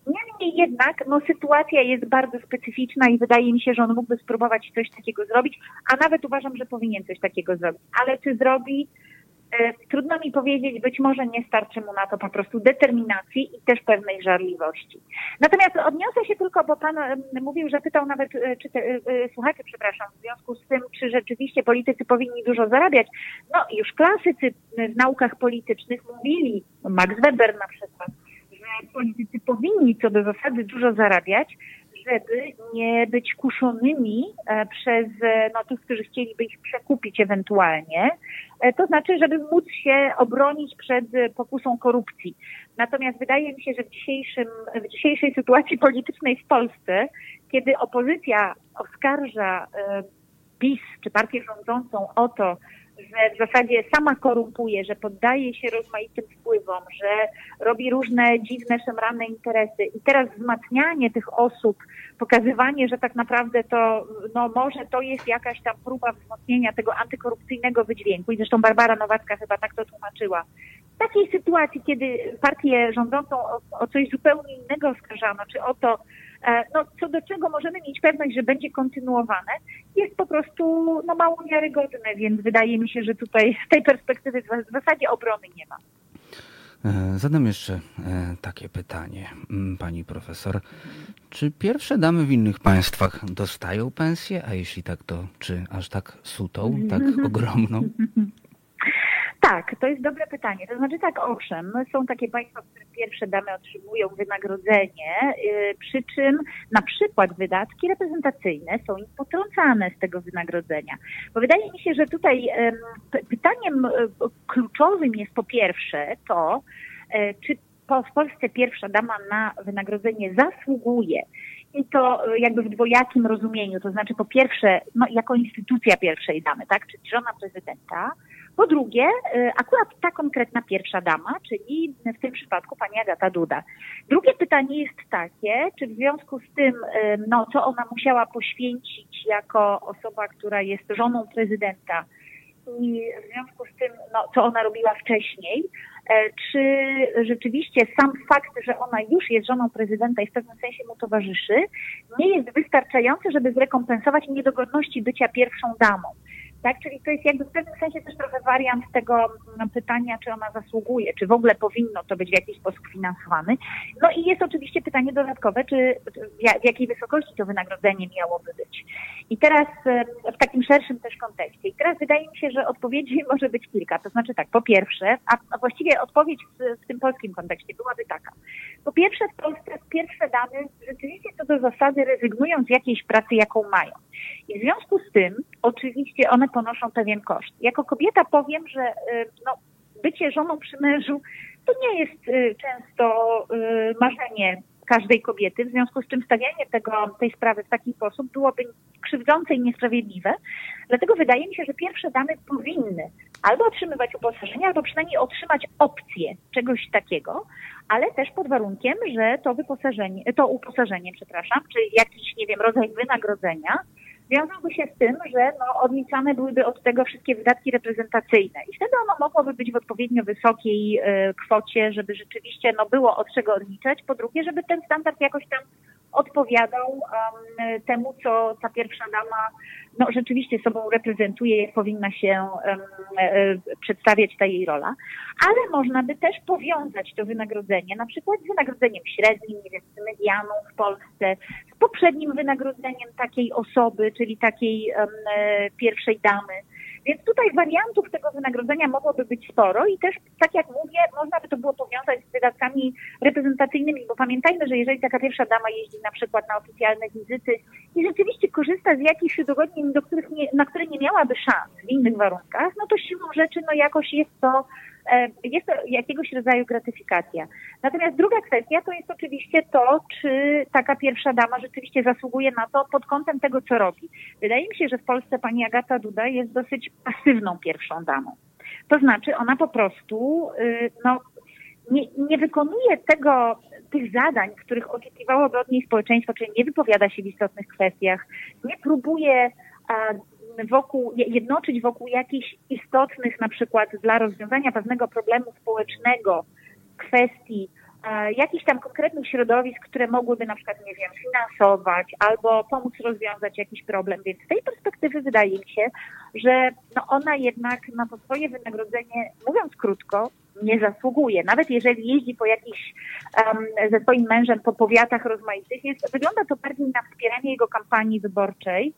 Niemniej jednak, no sytuacja jest bardzo specyficzna i wydaje mi się, że on mógłby spróbować coś takiego zrobić, a nawet uważam, że powinien coś takiego zrobić. Ale czy zrobi? Trudno mi powiedzieć, być może nie starczy mu na to po prostu determinacji i też pewnej żarliwości. Natomiast odniosę się tylko, bo pan mówił, że pytał nawet, czy te, słuchacze, przepraszam, w związku z tym, czy rzeczywiście politycy powinni dużo zarabiać. No już klasycy w naukach politycznych mówili, Max Weber na przykład, że politycy powinni co do zasady dużo zarabiać, żeby nie być kuszonymi przez no, tych, którzy chcieliby ich przekupić ewentualnie, to znaczy, żeby móc się obronić przed pokusą korupcji. Natomiast wydaje mi się, że w, dzisiejszym, w dzisiejszej sytuacji politycznej w Polsce, kiedy opozycja oskarża PiS czy partię rządzącą o to, że w zasadzie sama korumpuje, że poddaje się rozmaitym wpływom, że robi różne dziwne, szemrane interesy i teraz wzmacnianie tych osób, pokazywanie, że tak naprawdę to, no może to jest jakaś tam próba wzmocnienia tego antykorupcyjnego wydźwięku i zresztą Barbara Nowacka chyba tak to tłumaczyła. W takiej sytuacji, kiedy partię rządzącą o, o coś zupełnie innego oskarżano, czy o to, no co do czego możemy mieć pewność, że będzie kontynuowane, jest po prostu no, mało wiarygodne, więc wydaje mi się, że tutaj z tej perspektywy w zasadzie obrony nie ma. Zadam jeszcze takie pytanie, pani profesor. Czy pierwsze damy w innych państwach dostają pensję, a jeśli tak, to czy aż tak sutą, tak ogromną? Tak, to jest dobre pytanie. To znaczy tak, owszem, są takie państwa, w których pierwsze damy otrzymują wynagrodzenie, przy czym na przykład wydatki reprezentacyjne są im potrącane z tego wynagrodzenia. Bo wydaje mi się, że tutaj pytaniem kluczowym jest po pierwsze to, czy w Polsce pierwsza dama na wynagrodzenie zasługuje. I to jakby w dwojakim rozumieniu, to znaczy po pierwsze, no jako instytucja pierwszej damy, tak, czyli żona prezydenta. Po drugie, akurat ta konkretna pierwsza dama, czyli w tym przypadku pani Agata Duda. Drugie pytanie jest takie, czy w związku z tym, no co ona musiała poświęcić jako osoba, która jest żoną prezydenta i w związku z tym, no co ona robiła wcześniej, czy rzeczywiście sam fakt, że ona już jest żoną prezydenta i w pewnym sensie mu towarzyszy, nie jest wystarczający, żeby zrekompensować niedogodności bycia pierwszą damą. Tak, czyli to jest jakby w pewnym sensie też trochę wariant tego pytania, czy ona zasługuje, czy w ogóle powinno to być w jakiś sposób finansowane. No i jest oczywiście pytanie dodatkowe, czy w jakiej wysokości to wynagrodzenie miałoby być. I teraz w takim szerszym też kontekście. I teraz wydaje mi się, że odpowiedzi może być kilka. To znaczy tak, po pierwsze, a właściwie odpowiedź w, w tym polskim kontekście byłaby taka. Po pierwsze, w Polsce pierwsze damy rzeczywiście co do zasady rezygnują z jakiejś pracy, jaką mają. I w związku z tym oczywiście one ponoszą pewien koszt. Jako kobieta powiem, że no, bycie żoną przy mężu to nie jest często marzenie każdej kobiety, w związku z czym stawianie tego, tej sprawy w taki sposób byłoby krzywdzące i niesprawiedliwe. Dlatego wydaje mi się, że pierwsze damy powinny albo otrzymywać uposażenie, albo przynajmniej otrzymać opcję czegoś takiego, ale też pod warunkiem, że to wyposażenie, to uposażenie, przepraszam, czy jakiś, nie wiem, rodzaj wynagrodzenia wiązałby się z tym, że no, odliczane byłyby od tego wszystkie wydatki reprezentacyjne i wtedy ono mogłoby być w odpowiednio wysokiej e, kwocie, żeby rzeczywiście no, było od czego odliczać. Po drugie, żeby ten standard jakoś tam odpowiadał um, temu, co ta pierwsza dama no, rzeczywiście sobą reprezentuje, jak powinna się um, e, przedstawiać ta jej rola. Ale można by też powiązać to wynagrodzenie, na przykład z wynagrodzeniem średnim, nie wiem, z medianą w Polsce, z poprzednim wynagrodzeniem takiej osoby, czyli takiej um, e, pierwszej damy. Więc tutaj wariantów tego wynagrodzenia mogłoby być sporo i też, tak jak mówię, można by to było powiązać z wydatkami reprezentacyjnymi, bo pamiętajmy, że jeżeli taka pierwsza dama jeździ na przykład na oficjalne wizyty i rzeczywiście korzysta z jakichś udogodnień, do których nie, na które nie miałaby szans w innych warunkach, no to siłą rzeczy no jakoś jest to, jest to jakiegoś rodzaju gratyfikacja. Natomiast druga kwestia to jest oczywiście to, czy taka pierwsza dama rzeczywiście zasługuje na to pod kątem tego, co robi. Wydaje mi się, że w Polsce pani Agata Duda jest dosyć pasywną pierwszą damą. To znaczy ona po prostu no, nie, nie wykonuje tego, tych zadań, których oczekiwałoby od niej społeczeństwo, czyli nie wypowiada się w istotnych kwestiach, nie próbuje a, wokół, jednoczyć wokół jakichś istotnych, na przykład dla rozwiązania pewnego problemu społecznego, kwestii e, jakichś tam konkretnych środowisk, które mogłyby na przykład, nie wiem, finansować albo pomóc rozwiązać jakiś problem. Więc z tej perspektywy wydaje mi się, że no ona jednak na to swoje wynagrodzenie, mówiąc krótko, nie zasługuje. Nawet jeżeli jeździ po jakichś um, ze swoim mężem po powiatach rozmaitych, jest, wygląda to bardziej na wspieranie jego kampanii wyborczej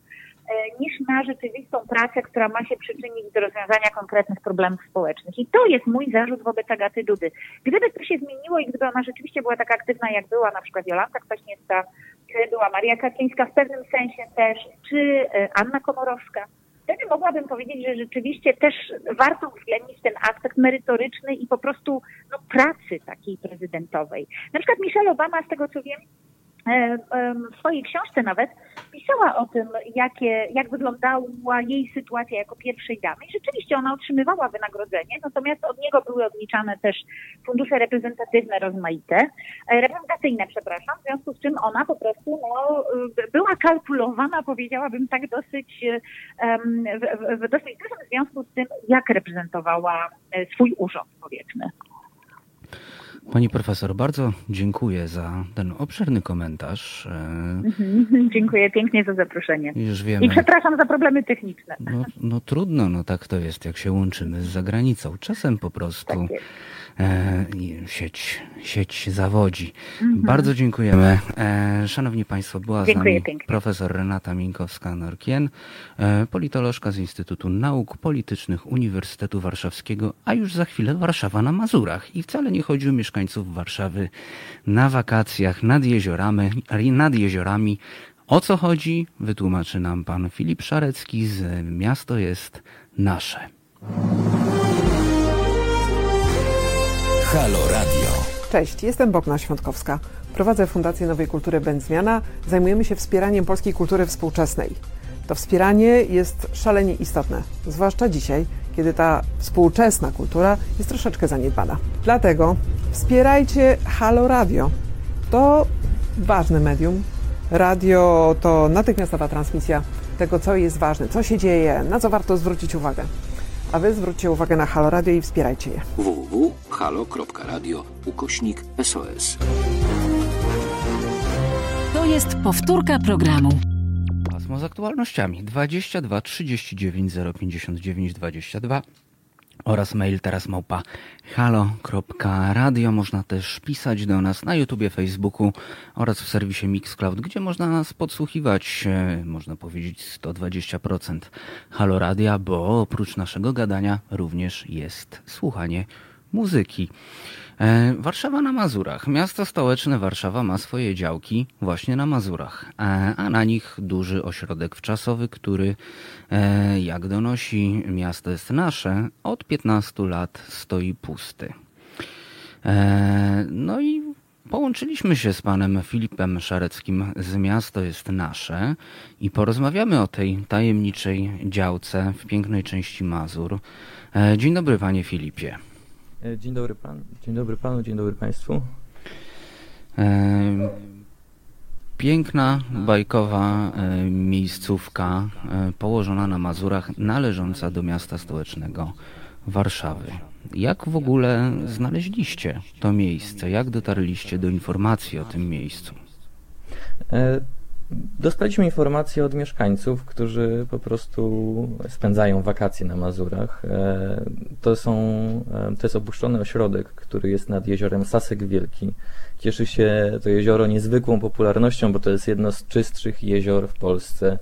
niż na rzeczywistą pracę, która ma się przyczynić do rozwiązania konkretnych problemów społecznych. I to jest mój zarzut wobec Agaty Dudy. Gdyby to się zmieniło i gdyby ona rzeczywiście była tak aktywna, jak była na przykład Jolanta Kwaśniewska, czy była Maria Kaczyńska w pewnym sensie też, czy Anna Komorowska, wtedy mogłabym powiedzieć, że rzeczywiście też warto uwzględnić ten aspekt merytoryczny i po prostu no, pracy takiej prezydentowej. Na przykład Michelle Obama, z tego co wiem, w swojej książce nawet pisała o tym, jakie, jak wyglądała jej sytuacja jako pierwszej damy. I rzeczywiście ona otrzymywała wynagrodzenie, natomiast od niego były odliczane też fundusze reprezentatywne rozmaite, reprezentacyjne, przepraszam, w związku z czym ona po prostu no, była kalkulowana, powiedziałabym tak, dosyć w, w dosyć dużym związku z tym, jak reprezentowała swój urząd, powiedzmy. Pani profesor, bardzo dziękuję za ten obszerny komentarz. Dziękuję pięknie za zaproszenie. Już wiemy. I przepraszam za problemy techniczne. No, no trudno, no tak to jest, jak się łączymy z zagranicą. Czasem po prostu tak e, sieć, sieć zawodzi. Mhm. Bardzo dziękujemy. E, szanowni Państwo, była dziękuję z nami pięknie. Profesor Renata Mieńkowska-Norkien, e, politolożka z Instytutu Nauk Politycznych Uniwersytetu Warszawskiego, a już za chwilę Warszawa na Mazurach. I wcale nie chodzi o mieszkanie mieszkańców Warszawy na wakacjach nad jeziorami, nad jeziorami. O co chodzi? Wytłumaczy nam pan Filip Szarecki z Miasto jest Nasze. Halo Radio. Cześć, jestem Bogna Świątkowska. Prowadzę Fundację Nowej Kultury Będzmiana. Zajmujemy się wspieraniem polskiej kultury współczesnej. To wspieranie jest szalenie istotne, zwłaszcza dzisiaj, kiedy ta współczesna kultura jest troszeczkę zaniedbana. Dlatego wspierajcie Halo Radio. To ważne medium. Radio to natychmiastowa transmisja tego, co jest ważne, co się dzieje, na co warto zwrócić uwagę. A wy zwróćcie uwagę na Halo Radio i wspierajcie je. www kropka halo kropka radio ukośnik S O S. To jest powtórka programu. Z aktualnościami dwadzieścia dwa trzydzieści dziewięć zero pięćdziesiąt dziewięć dwadzieścia dwa oraz mail teraz małpa halo kropka radio. Można też pisać do nas na YouTubie, Facebooku oraz w serwisie Mixcloud, gdzie można nas podsłuchiwać, można powiedzieć sto dwadzieścia procent Halo Radia, bo oprócz naszego gadania również jest słuchanie muzyki. Warszawa na Mazurach. Miasto stołeczne Warszawa ma swoje działki właśnie na Mazurach, a na nich duży ośrodek wczasowy, który, jak donosi Miasto jest Nasze, od piętnastu lat stoi pusty. No i połączyliśmy się z panem Filipem Szareckim z Miasto jest Nasze i porozmawiamy o tej tajemniczej działce w pięknej części Mazur. Dzień dobry, panie Filipie. Dzień dobry pan, dzień dobry panu, dzień dobry państwu. Piękna, bajkowa miejscówka położona na Mazurach, należąca do miasta stołecznego Warszawy. Jak w ogóle znaleźliście to miejsce? Jak dotarliście do informacji o tym miejscu? Dostaliśmy informacje od mieszkańców, którzy po prostu spędzają wakacje na Mazurach. To są, to jest opuszczony ośrodek, który jest nad jeziorem Sasek Wielki. Cieszy się to jezioro niezwykłą popularnością, bo to jest jedno z czystszych jezior w Polsce.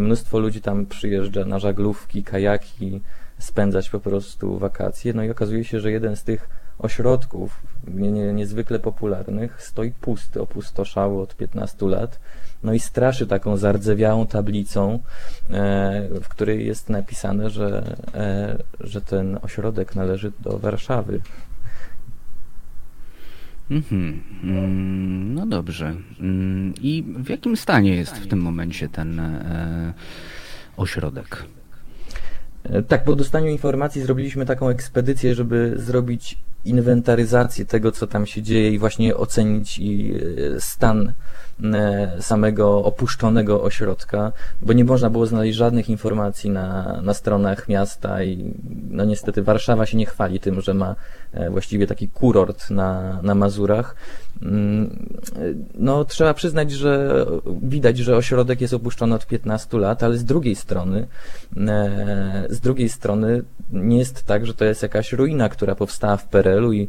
Mnóstwo ludzi tam przyjeżdża na żaglówki, kajaki, spędzać po prostu wakacje. No i okazuje się, że jeden z tych ośrodków nie, nie, niezwykle popularnych stoi pusty, opustoszały od piętnastu lat. No i straszy taką zardzewiałą tablicą, e, w której jest napisane, że, e, że ten ośrodek należy do Warszawy. Mm-hmm. No dobrze. I w jakim stanie jest w tym momencie ten e, ośrodek? E, tak, po dostaniu informacji zrobiliśmy taką ekspedycję, żeby zrobić inwentaryzację tego, co tam się dzieje i właśnie ocenić i stan samego opuszczonego ośrodka, bo nie można było znaleźć żadnych informacji na, na stronach miasta i no niestety Warszawa się nie chwali tym, że ma właściwie taki kurort na, na Mazurach. No trzeba przyznać, że widać, że ośrodek jest opuszczony od piętnastu lat, ale z drugiej strony z drugiej strony nie jest tak, że to jest jakaś ruina, która powstała w P R L u i,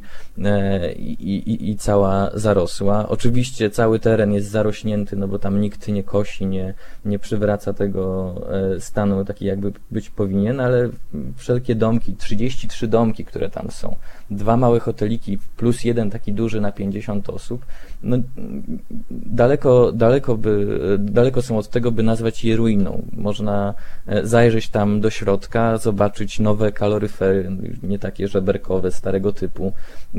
i, i, i cała zarosła. Oczywiście cały teren jest zarośnięty, no bo tam nikt nie kosi, nie, nie przywraca tego stanu taki, jakby być powinien, ale wszelkie domki, trzydzieści trzy domki, które tam są, dwa małe hoteliki plus jeden taki duży na pięćdziesiąt osób, no daleko, daleko, by, daleko są od tego, by nazwać je ruiną. Można zajrzeć tam do środka, zobaczyć nowe kaloryfery, nie takie żeberkowe, starego typu,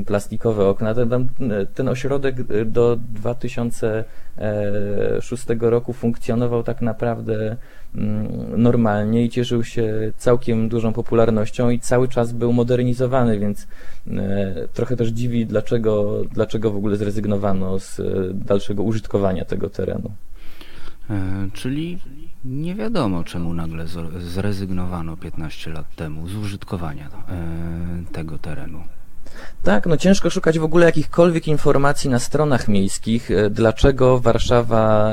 plastikowe okna. Ten, ten ośrodek do dwa tysiące szóstego roku funkcjonował tak naprawdę normalnie i cieszył się całkiem dużą popularnością i cały czas był modernizowany, więc trochę też dziwi, dlaczego, dlaczego w ogóle zrezygnowano z dalszego użytkowania tego terenu. Czyli nie wiadomo, czemu nagle zrezygnowano piętnaście lat temu z użytkowania tego terenu. Tak, no ciężko szukać w ogóle jakichkolwiek informacji na stronach miejskich, dlaczego Warszawa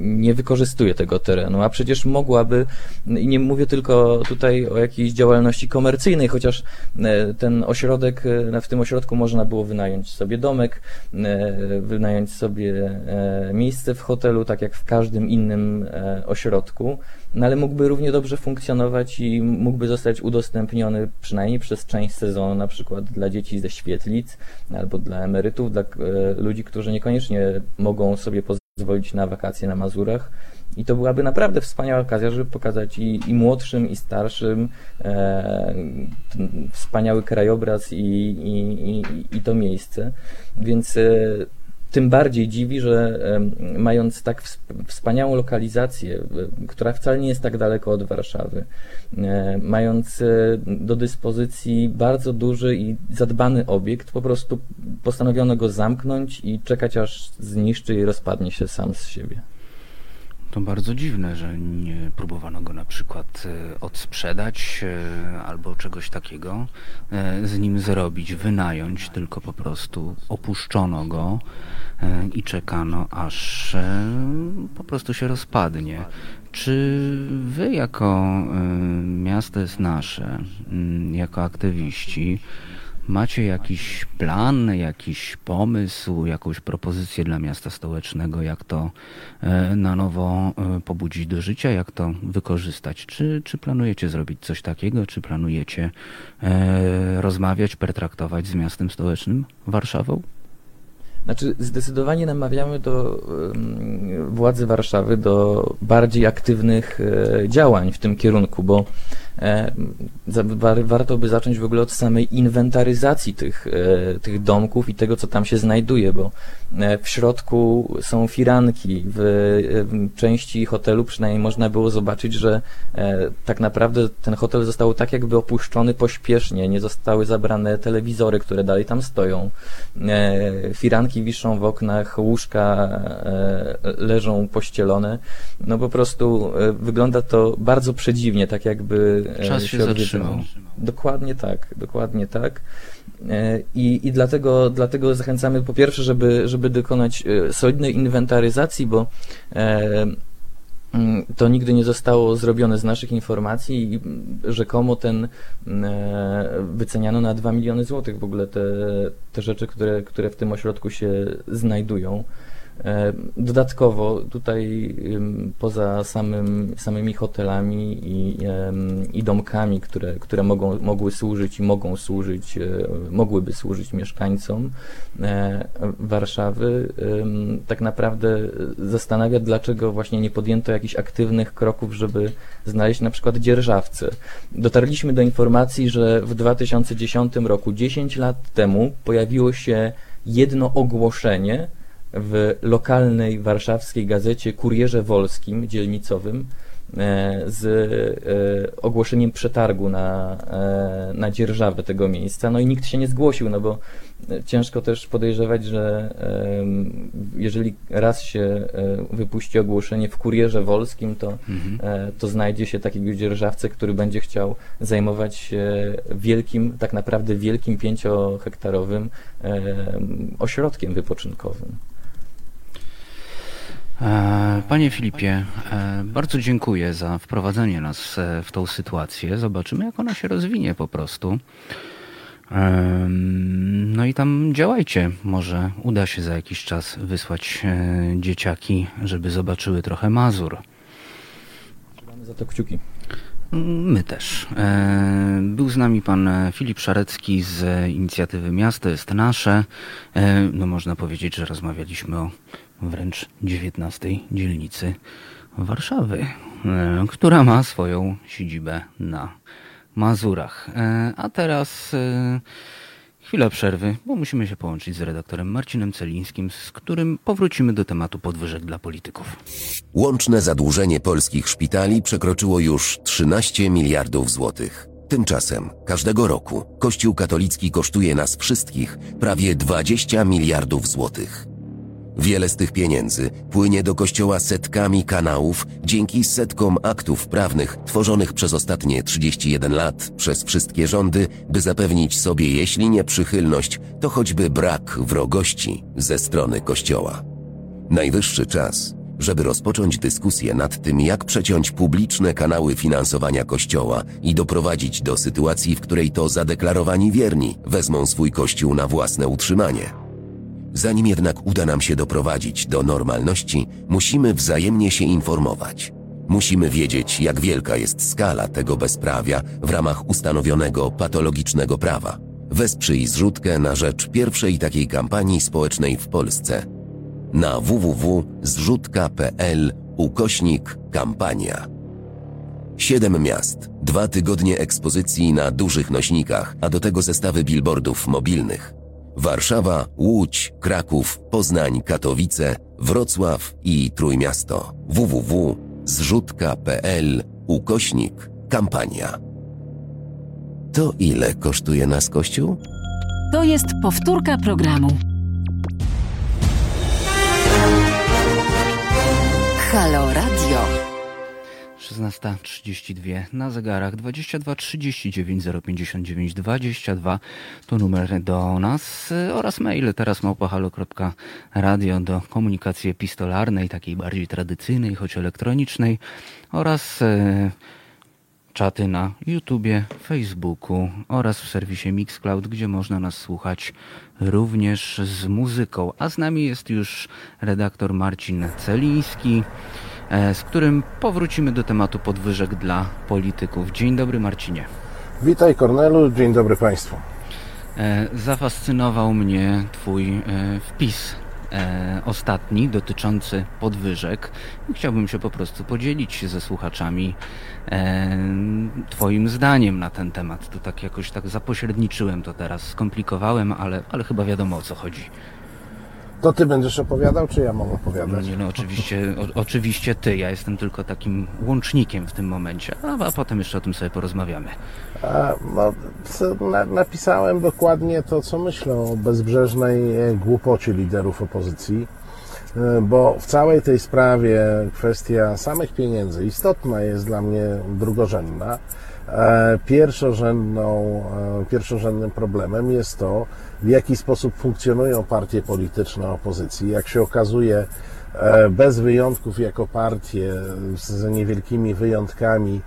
nie wykorzystuje tego terenu, a przecież mogłaby, i nie mówię tylko tutaj o jakiejś działalności komercyjnej, chociaż ten ośrodek, w tym ośrodku można było wynająć sobie domek, wynająć sobie miejsce w hotelu, tak jak w każdym innym ośrodku, no ale mógłby równie dobrze funkcjonować i mógłby zostać udostępniony przynajmniej przez część sezonu, na przykład dla dzieci ze świetlic albo dla emerytów, dla ludzi, którzy niekoniecznie mogą sobie pozwolić na wakacje na Mazurach. I to byłaby naprawdę wspaniała okazja, żeby pokazać i, i młodszym, i starszym e, wspaniały krajobraz i, i, i, i to miejsce. Więc e, tym bardziej dziwi, że mając tak wspaniałą lokalizację, która wcale nie jest tak daleko od Warszawy, mając do dyspozycji bardzo duży i zadbany obiekt, po prostu postanowiono go zamknąć i czekać, aż zniszczy i rozpadnie się sam z siebie. To bardzo dziwne, że nie próbowano go na przykład odsprzedać albo czegoś takiego z nim zrobić, wynająć, tylko po prostu opuszczono go i czekano, aż po prostu się rozpadnie. Czy wy jako Miasto jest Nasze, jako aktywiści, macie jakiś plan, jakiś pomysł, jakąś propozycję dla miasta stołecznego, jak to na nowo pobudzić do życia, jak to wykorzystać? Czy, czy planujecie zrobić coś takiego, czy planujecie rozmawiać, pertraktować z miastem stołecznym Warszawą? Znaczy zdecydowanie namawiamy do władzy Warszawy do bardziej aktywnych działań w tym kierunku, bo warto by zacząć w ogóle od samej inwentaryzacji tych, tych domków i tego, co tam się znajduje, bo w środku są firanki, w części hotelu przynajmniej można było zobaczyć, że tak naprawdę ten hotel został tak jakby opuszczony pośpiesznie, nie zostały zabrane telewizory, które dalej tam stoją, firanki wiszą w oknach, łóżka leżą pościelone. No po prostu wygląda to bardzo przedziwnie, tak jakby czas się zatrzymał. Dokładnie tak, dokładnie tak. I, i dlatego, dlatego zachęcamy po pierwsze, żeby, żeby dokonać solidnej inwentaryzacji, bo to nigdy nie zostało zrobione z naszych informacji i rzekomo ten wyceniano na dwa miliony złotych w ogóle te, te rzeczy, które, które w tym ośrodku się znajdują. Dodatkowo tutaj poza samym, samymi hotelami i, i domkami, które, które mogą, mogły służyć i mogą służyć, mogłyby służyć mieszkańcom Warszawy, tak naprawdę zastanawia, dlaczego właśnie nie podjęto jakichś aktywnych kroków, żeby znaleźć na przykład dzierżawcę. Dotarliśmy do informacji, że w dwa tysiące dziesiątym roku, dziesięć lat temu, pojawiło się jedno ogłoszenie w lokalnej warszawskiej gazecie Kurierze Wolskim dzielnicowym, z ogłoszeniem przetargu na, na dzierżawę tego miejsca. No i nikt się nie zgłosił, no bo ciężko też podejrzewać, że jeżeli raz się wypuści ogłoszenie w Kurierze Wolskim, to, mhm. to znajdzie się takiego dzierżawcę, który będzie chciał zajmować się wielkim, tak naprawdę wielkim pięciohektarowym ośrodkiem wypoczynkowym. Panie Filipie, bardzo dziękuję za wprowadzenie nas w tą sytuację. Zobaczymy, jak ona się rozwinie po prostu. No i tam działajcie. Może uda się za jakiś czas wysłać dzieciaki, żeby zobaczyły trochę Mazur. Trzymamy za to kciuki. My też. Był z nami pan Filip Szarecki z inicjatywy Miasto jest Nasze. No można powiedzieć, że rozmawialiśmy o wręcz dziewiętnastej dzielnicy Warszawy, która ma swoją siedzibę na Mazurach. A teraz chwila przerwy, bo musimy się połączyć z redaktorem Marcinem Celińskim, z którym powrócimy do tematu podwyżek dla polityków. Łączne zadłużenie polskich szpitali przekroczyło już trzynaście miliardów złotych. Tymczasem każdego roku Kościół katolicki kosztuje nas wszystkich prawie dwadzieścia miliardów złotych. Wiele z tych pieniędzy płynie do Kościoła setkami kanałów dzięki setkom aktów prawnych tworzonych przez ostatnie trzydzieści jeden lat przez wszystkie rządy, by zapewnić sobie, jeśli nie przychylność, to choćby brak wrogości ze strony Kościoła. Najwyższy czas, żeby rozpocząć dyskusję nad tym, jak przeciąć publiczne kanały finansowania Kościoła i doprowadzić do sytuacji, w której to zadeklarowani wierni wezmą swój Kościół na własne utrzymanie. Zanim jednak uda nam się doprowadzić do normalności, musimy wzajemnie się informować. Musimy wiedzieć, jak wielka jest skala tego bezprawia w ramach ustanowionego patologicznego prawa. Wesprzyj zrzutkę na rzecz pierwszej takiej kampanii społecznej w Polsce na www.zrzutka.pl ukośnik kampania. Siedem miast, dwa tygodnie ekspozycji na dużych nośnikach, a do tego zestawy billboardów mobilnych. Warszawa, Łódź, Kraków, Poznań, Katowice, Wrocław i Trójmiasto. www.zrzutka.pl ukośnik kampania. To ile kosztuje nas Kościół? To jest powtórka programu. Halo Radio. szesnasta trzydzieści dwa na zegarach, dwadzieścia dwa trzydzieści dziewięć zero pięćdziesiąt dziewięć dwadzieścia dwa to numer do nas oraz mail teraz małpa halo kropka radio do komunikacji epistolarnej, takiej bardziej tradycyjnej, choć elektronicznej, oraz e, czaty na YouTubie, Facebooku oraz w serwisie Mixcloud, gdzie można nas słuchać również z muzyką. A z nami jest już redaktor Marcin Celiński, z którym powrócimy do tematu podwyżek dla polityków. Dzień dobry, Marcinie. Witaj, Kornelu. Dzień dobry Państwu. Zafascynował mnie Twój wpis ostatni dotyczący podwyżek. Chciałbym się po prostu podzielić się ze słuchaczami Twoim zdaniem na ten temat. To tak jakoś tak zapośredniczyłem to teraz, skomplikowałem, ale, ale chyba wiadomo, o co chodzi. To ty będziesz opowiadał, czy ja mam opowiadać? Nie, no oczywiście, o, oczywiście ty. Ja jestem tylko takim łącznikiem w tym momencie, a, a potem jeszcze o tym sobie porozmawiamy. A, no, na, napisałem dokładnie to, co myślę o bezbrzeżnej głupocie liderów opozycji, bo w całej tej sprawie kwestia samych pieniędzy istotna jest dla mnie drugorzędna. Pierwszorzędną, pierwszorzędnym problemem jest to, w jaki sposób funkcjonują partie polityczne opozycji. Jak się okazuje, bez wyjątków jako partie, z niewielkimi wyjątkami,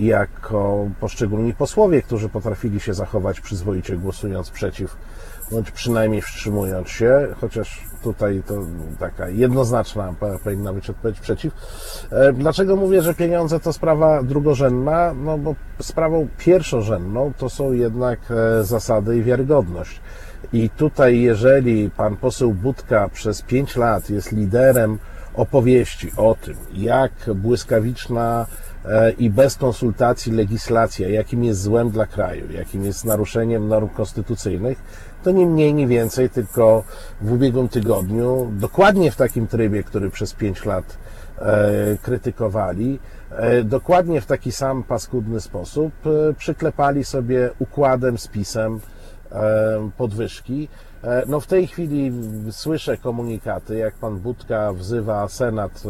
jako poszczególni posłowie, którzy potrafili się zachować przyzwoicie, głosując przeciw, bądź przynajmniej wstrzymując się, chociaż tutaj to taka jednoznaczna powinna być odpowiedź przeciw. Dlaczego mówię, że pieniądze to sprawa drugorzędna? No bo sprawą pierwszorzędną to są jednak zasady i wiarygodność. I tutaj, jeżeli pan poseł Budka przez pięć lat jest liderem opowieści o tym, jak błyskawiczna i bez konsultacji legislacja, jakim jest złem dla kraju, jakim jest naruszeniem norm konstytucyjnych, to nie mniej, nie więcej, tylko w ubiegłym tygodniu, dokładnie w takim trybie, który przez pięć lat e, krytykowali, dokładnie w taki sam paskudny sposób przyklepali sobie układem z PiS-em podwyżki. No w tej chwili słyszę komunikaty, jak pan Budka wzywa senat,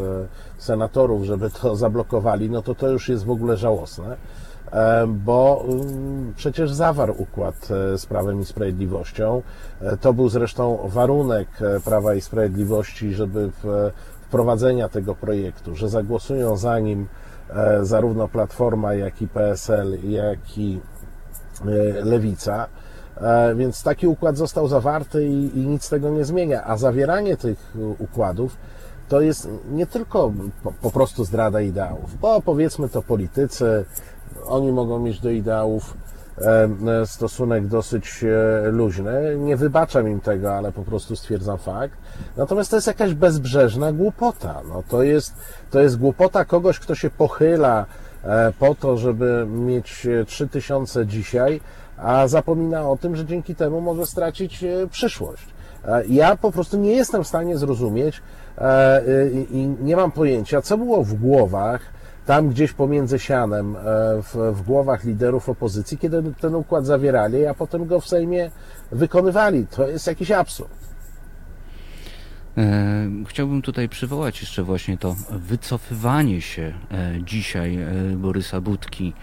senatorów, żeby to zablokowali, no to to już jest w ogóle żałosne, bo przecież zawarł układ z Prawem i Sprawiedliwością. To był zresztą warunek Prawa i Sprawiedliwości, żeby wprowadzenia tego projektu, że zagłosują za nim zarówno Platforma, jak i P S L, jak i Lewica. Więc taki układ został zawarty i, i nic tego nie zmienia, a zawieranie tych układów to jest nie tylko po, po prostu zdrada ideałów, bo powiedzmy to politycy, oni mogą mieć do ideałów e, stosunek dosyć e, luźny, nie wybaczam im tego, ale po prostu stwierdzam fakt. Natomiast to jest jakaś bezbrzeżna głupota, no to jest, to jest głupota kogoś, kto się pochyla e, po to, żeby mieć trzy tysiące dzisiaj, a zapomina o tym, że dzięki temu może stracić przyszłość. Ja po prostu nie jestem w stanie zrozumieć i nie mam pojęcia, co było w głowach, tam gdzieś pomiędzy sianem, w, w głowach liderów opozycji, kiedy ten układ zawierali, a potem go w Sejmie wykonywali. To jest jakiś absurd. Chciałbym tutaj przywołać jeszcze właśnie to wycofywanie się dzisiaj Borysa Budki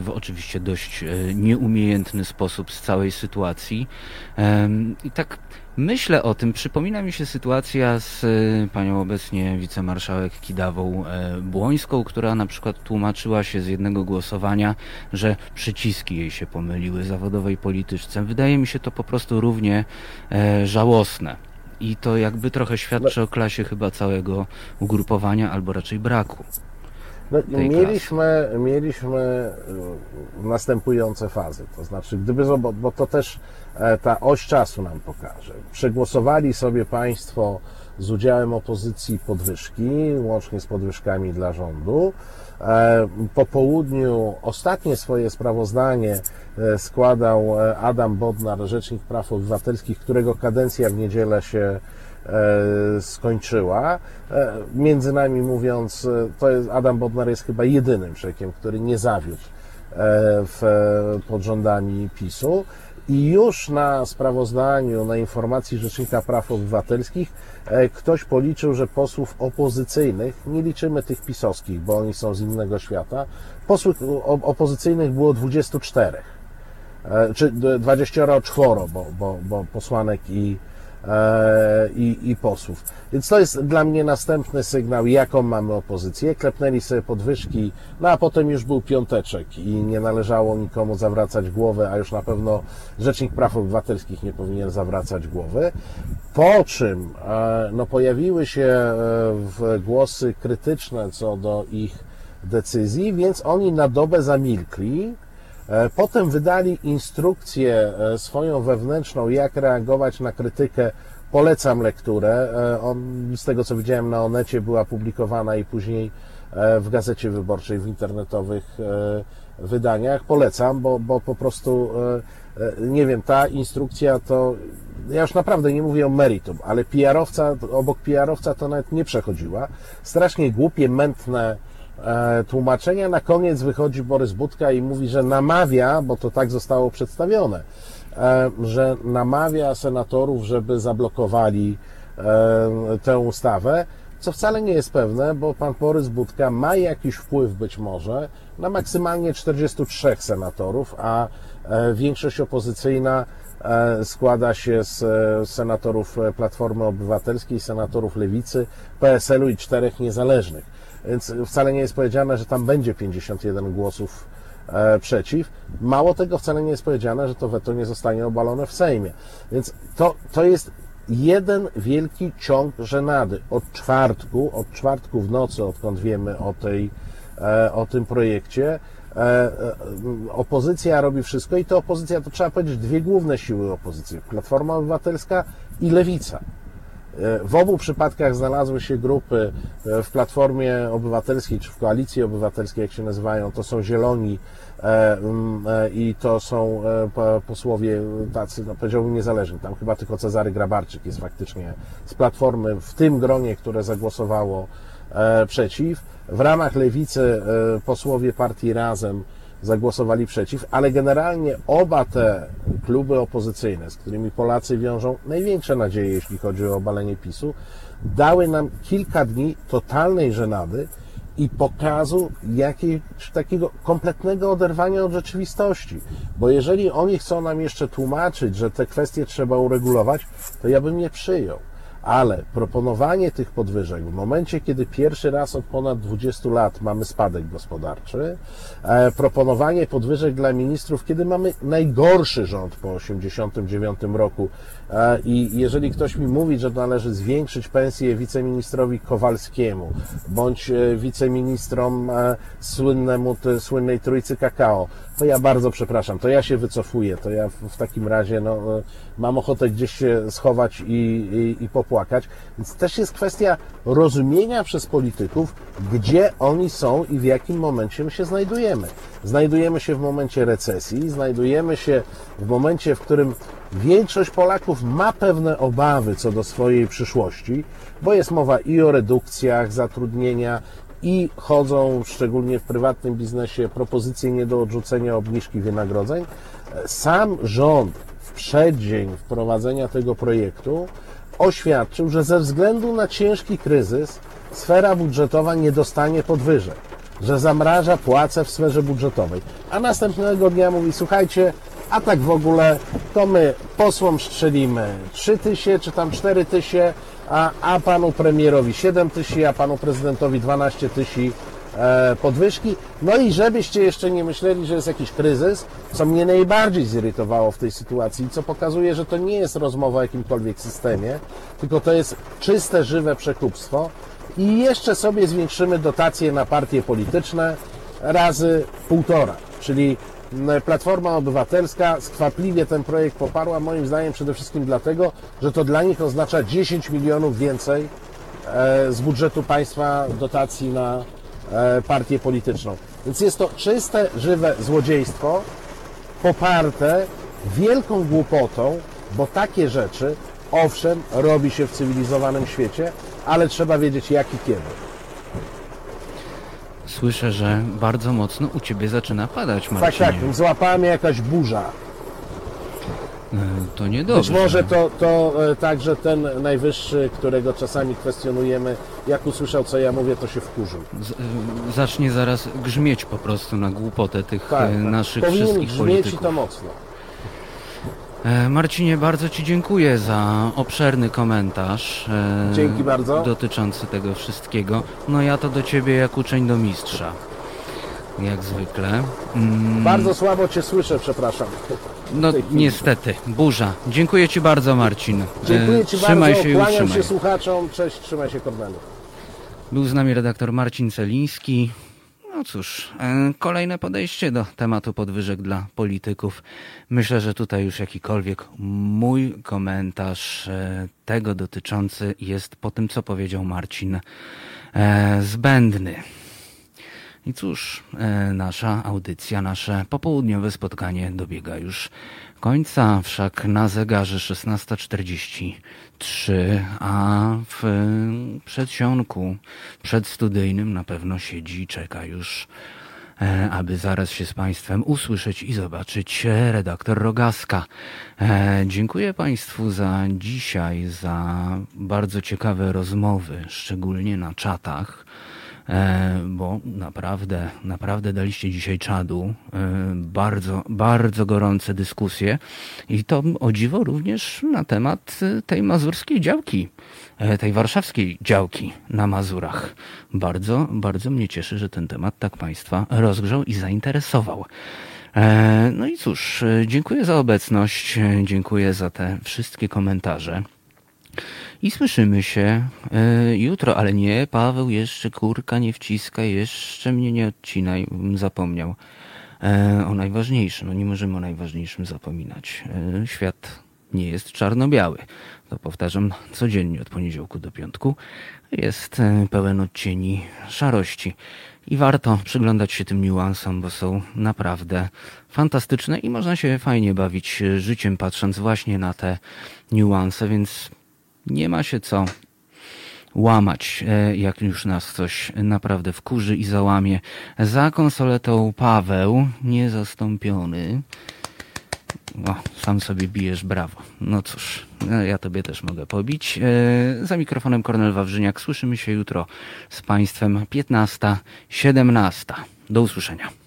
w oczywiście dość nieumiejętny sposób z całej sytuacji. I tak myślę o tym, przypomina mi się sytuacja z panią obecnie wicemarszałek Kidawą Błońską, która na przykład tłumaczyła się z jednego głosowania, że przyciski jej się pomyliły zawodowej polityczce. Wydaje mi się to po prostu równie żałosne. I to jakby trochę świadczy o klasie chyba całego ugrupowania, albo raczej braku. No, mieliśmy, mieliśmy następujące fazy, to znaczy, gdyby, bo to też ta oś czasu nam pokaże. Przegłosowali sobie państwo z udziałem opozycji podwyżki, łącznie z podwyżkami dla rządu. Po południu ostatnie swoje sprawozdanie składał Adam Bodnar, rzecznik praw obywatelskich, którego kadencja w niedzielę się skończyła. Między nami mówiąc, to jest, Adam Bodnar jest chyba jedynym człowiekiem, który nie zawiódł w, pod rządami PiS-u. I już na sprawozdaniu, na informacji Rzecznika Praw Obywatelskich ktoś policzył, że posłów opozycyjnych, nie liczymy tych pisowskich, bo oni są z innego świata, posłów opozycyjnych było dwadzieścia cztery, czy dwadzieścia cztery, bo, bo, bo posłanek i, i, i posłów. Więc to jest dla mnie następny sygnał, jaką mamy opozycję. Klepnęli sobie podwyżki, no a potem już był piąteczek i nie należało nikomu zawracać głowy, a już na pewno Rzecznik Praw Obywatelskich nie powinien zawracać głowy. Po czym no, pojawiły się głosy krytyczne co do ich decyzji, więc oni na dobę zamilkli. Potem wydali instrukcję swoją wewnętrzną, jak reagować na krytykę. Polecam lekturę. On, z tego co widziałem na Onecie, była publikowana i później w Gazecie Wyborczej, w internetowych wydaniach. Polecam, bo, bo po prostu, nie wiem, ta instrukcja to, ja już naprawdę nie mówię o meritum, ale P R-owca, obok P R-owca to nawet nie przechodziła. Strasznie głupie, mętne tłumaczenia. Na koniec wychodzi Borys Budka i mówi, że namawia, bo to tak zostało przedstawione, że namawia senatorów, żeby zablokowali tę ustawę, co wcale nie jest pewne, bo pan Borys Budka ma jakiś wpływ być może na maksymalnie czterdziestu trzech senatorów, a większość opozycyjna składa się z senatorów Platformy Obywatelskiej, senatorów Lewicy, P S L-u i czterech niezależnych. Więc wcale nie jest powiedziane, że tam będzie pięćdziesiąt jeden głosów e, przeciw. Mało tego, wcale nie jest powiedziane, że to weto nie zostanie obalone w Sejmie. Więc to, to jest jeden wielki ciąg żenady. Od czwartku, od czwartku w nocy, odkąd wiemy o, tej, e, o tym projekcie, e, e, opozycja robi wszystko i to opozycja, to trzeba powiedzieć, dwie główne siły opozycji. Platforma Obywatelska i Lewica. W obu przypadkach znalazły się grupy w Platformie Obywatelskiej czy w Koalicji Obywatelskiej, jak się nazywają, to są Zieloni i to są posłowie tacy, no powiedziałbym niezależni, tam chyba tylko Cezary Grabarczyk jest faktycznie z Platformy w tym gronie, które zagłosowało przeciw. W ramach Lewicy posłowie partii Razem zagłosowali przeciw, ale generalnie oba te kluby opozycyjne, z którymi Polacy wiążą największe nadzieje, jeśli chodzi o obalenie PiSu, dały nam kilka dni totalnej żenady i pokazu jakiegoś takiego kompletnego oderwania od rzeczywistości. Bo jeżeli oni chcą nam jeszcze tłumaczyć, że te kwestie trzeba uregulować, to ja bym nie przyjął. Ale proponowanie tych podwyżek w momencie, kiedy pierwszy raz od ponad dwudziestu lat mamy spadek gospodarczy, proponowanie podwyżek dla ministrów, kiedy mamy najgorszy rząd po osiemdziesiątym dziewiątym roku i jeżeli ktoś mi mówi, że należy zwiększyć pensję wiceministrowi Kowalskiemu bądź wiceministrom słynnemu, słynnej trójcy Kakao, to ja bardzo przepraszam, to ja się wycofuję, to ja w takim razie no, mam ochotę gdzieś się schować i, i, i popłakać. Więc też jest kwestia rozumienia przez polityków, gdzie oni są i w jakim momencie my się znajdujemy. Znajdujemy się w momencie recesji, znajdujemy się w momencie, w którym większość Polaków ma pewne obawy co do swojej przyszłości, bo jest mowa i o redukcjach zatrudnienia, i chodzą, szczególnie w prywatnym biznesie, propozycje nie do odrzucenia obniżki wynagrodzeń. Sam rząd w przeddzień wprowadzenia tego projektu oświadczył, że ze względu na ciężki kryzys sfera budżetowa nie dostanie podwyżek, że zamraża płace w sferze budżetowej. A następnego dnia mówi, słuchajcie, a tak w ogóle to my posłom strzelimy trzy tysiące czy tam cztery tysiące, a, a panu premierowi siedem tysięcy, a panu prezydentowi dwanaście tysięcy e, podwyżki. No i żebyście jeszcze nie myśleli, że jest jakiś kryzys, co mnie najbardziej zirytowało w tej sytuacji, co pokazuje, że to nie jest rozmowa o jakimkolwiek systemie, tylko to jest czyste, żywe przekupstwo. I jeszcze sobie zwiększymy dotacje na partie polityczne razy półtora, czyli Platforma Obywatelska skwapliwie ten projekt poparła, moim zdaniem przede wszystkim dlatego, że to dla nich oznacza dziesięć milionów więcej z budżetu państwa dotacji na partię polityczną. Więc jest to czyste, żywe złodziejstwo poparte wielką głupotą, bo takie rzeczy, owszem, robi się w cywilizowanym świecie, ale trzeba wiedzieć jak i kiedy. Słyszę, że bardzo mocno u Ciebie zaczyna padać, Marcinie. Tak, tak, złapała mnie jakaś burza. To niedobrze. Być może to, to także ten najwyższy, którego czasami kwestionujemy, jak usłyszał, co ja mówię, to się wkurzył. Z, zacznie zaraz grzmieć po prostu na głupotę tych tak, naszych tak. wszystkich polityków. Powinien grzmieć i to mocno. Marcinie, bardzo Ci dziękuję za obszerny komentarz. Dzięki bardzo. Dotyczący tego wszystkiego. No ja to do Ciebie jak uczeń do mistrza. Jak zwykle. Mm. Bardzo słabo Cię słyszę, przepraszam. No niestety, burza. Dziękuję Ci bardzo, Marcin. Dziękuję Ci trzymaj bardzo, się kłaniam się słuchaczom. Cześć, trzymaj się, Kornelu. Był z nami redaktor Marcin Celiński. No cóż, kolejne podejście do tematu podwyżek dla polityków. Myślę, że tutaj już jakikolwiek mój komentarz tego dotyczący jest po tym, co powiedział Marcin, zbędny. I cóż, nasza audycja, nasze popołudniowe spotkanie dobiega już końca, wszak na zegarze szesnasta czterdzieści trzy, a w przedsionku przedstudyjnym na pewno siedzi i czeka już, aby zaraz się z Państwem usłyszeć i zobaczyć redaktor Rogaska. Dziękuję Państwu za dzisiaj, za bardzo ciekawe rozmowy, szczególnie na czatach. Bo naprawdę, naprawdę daliście dzisiaj czadu, bardzo, bardzo gorące dyskusje i to o dziwo również na temat tej mazurskiej działki, tej warszawskiej działki na Mazurach. Bardzo, bardzo mnie cieszy, że ten temat tak Państwa rozgrzał i zainteresował. No i cóż, dziękuję za obecność, dziękuję za te wszystkie komentarze. I słyszymy się y, jutro, ale nie, Paweł, jeszcze kurka nie wciska, jeszcze mnie nie odcinaj, zapomniał y, o najważniejszym. No nie możemy o najważniejszym zapominać. Y, świat nie jest czarno-biały. To powtarzam codziennie od poniedziałku do piątku. Jest y, pełen odcieni szarości. I warto przyglądać się tym niuansom, bo są naprawdę fantastyczne i można się fajnie bawić życiem, patrząc właśnie na te niuanse, więc nie ma się co łamać, jak już nas coś naprawdę wkurzy i załamie. Za konsoletą Paweł, niezastąpiony. O, sam sobie bijesz, brawo. No cóż, ja tobie też mogę pobić. Yy, za mikrofonem Kornel Wawrzyniak. Słyszymy się jutro z Państwem piętnasta siedemnasta. Do usłyszenia.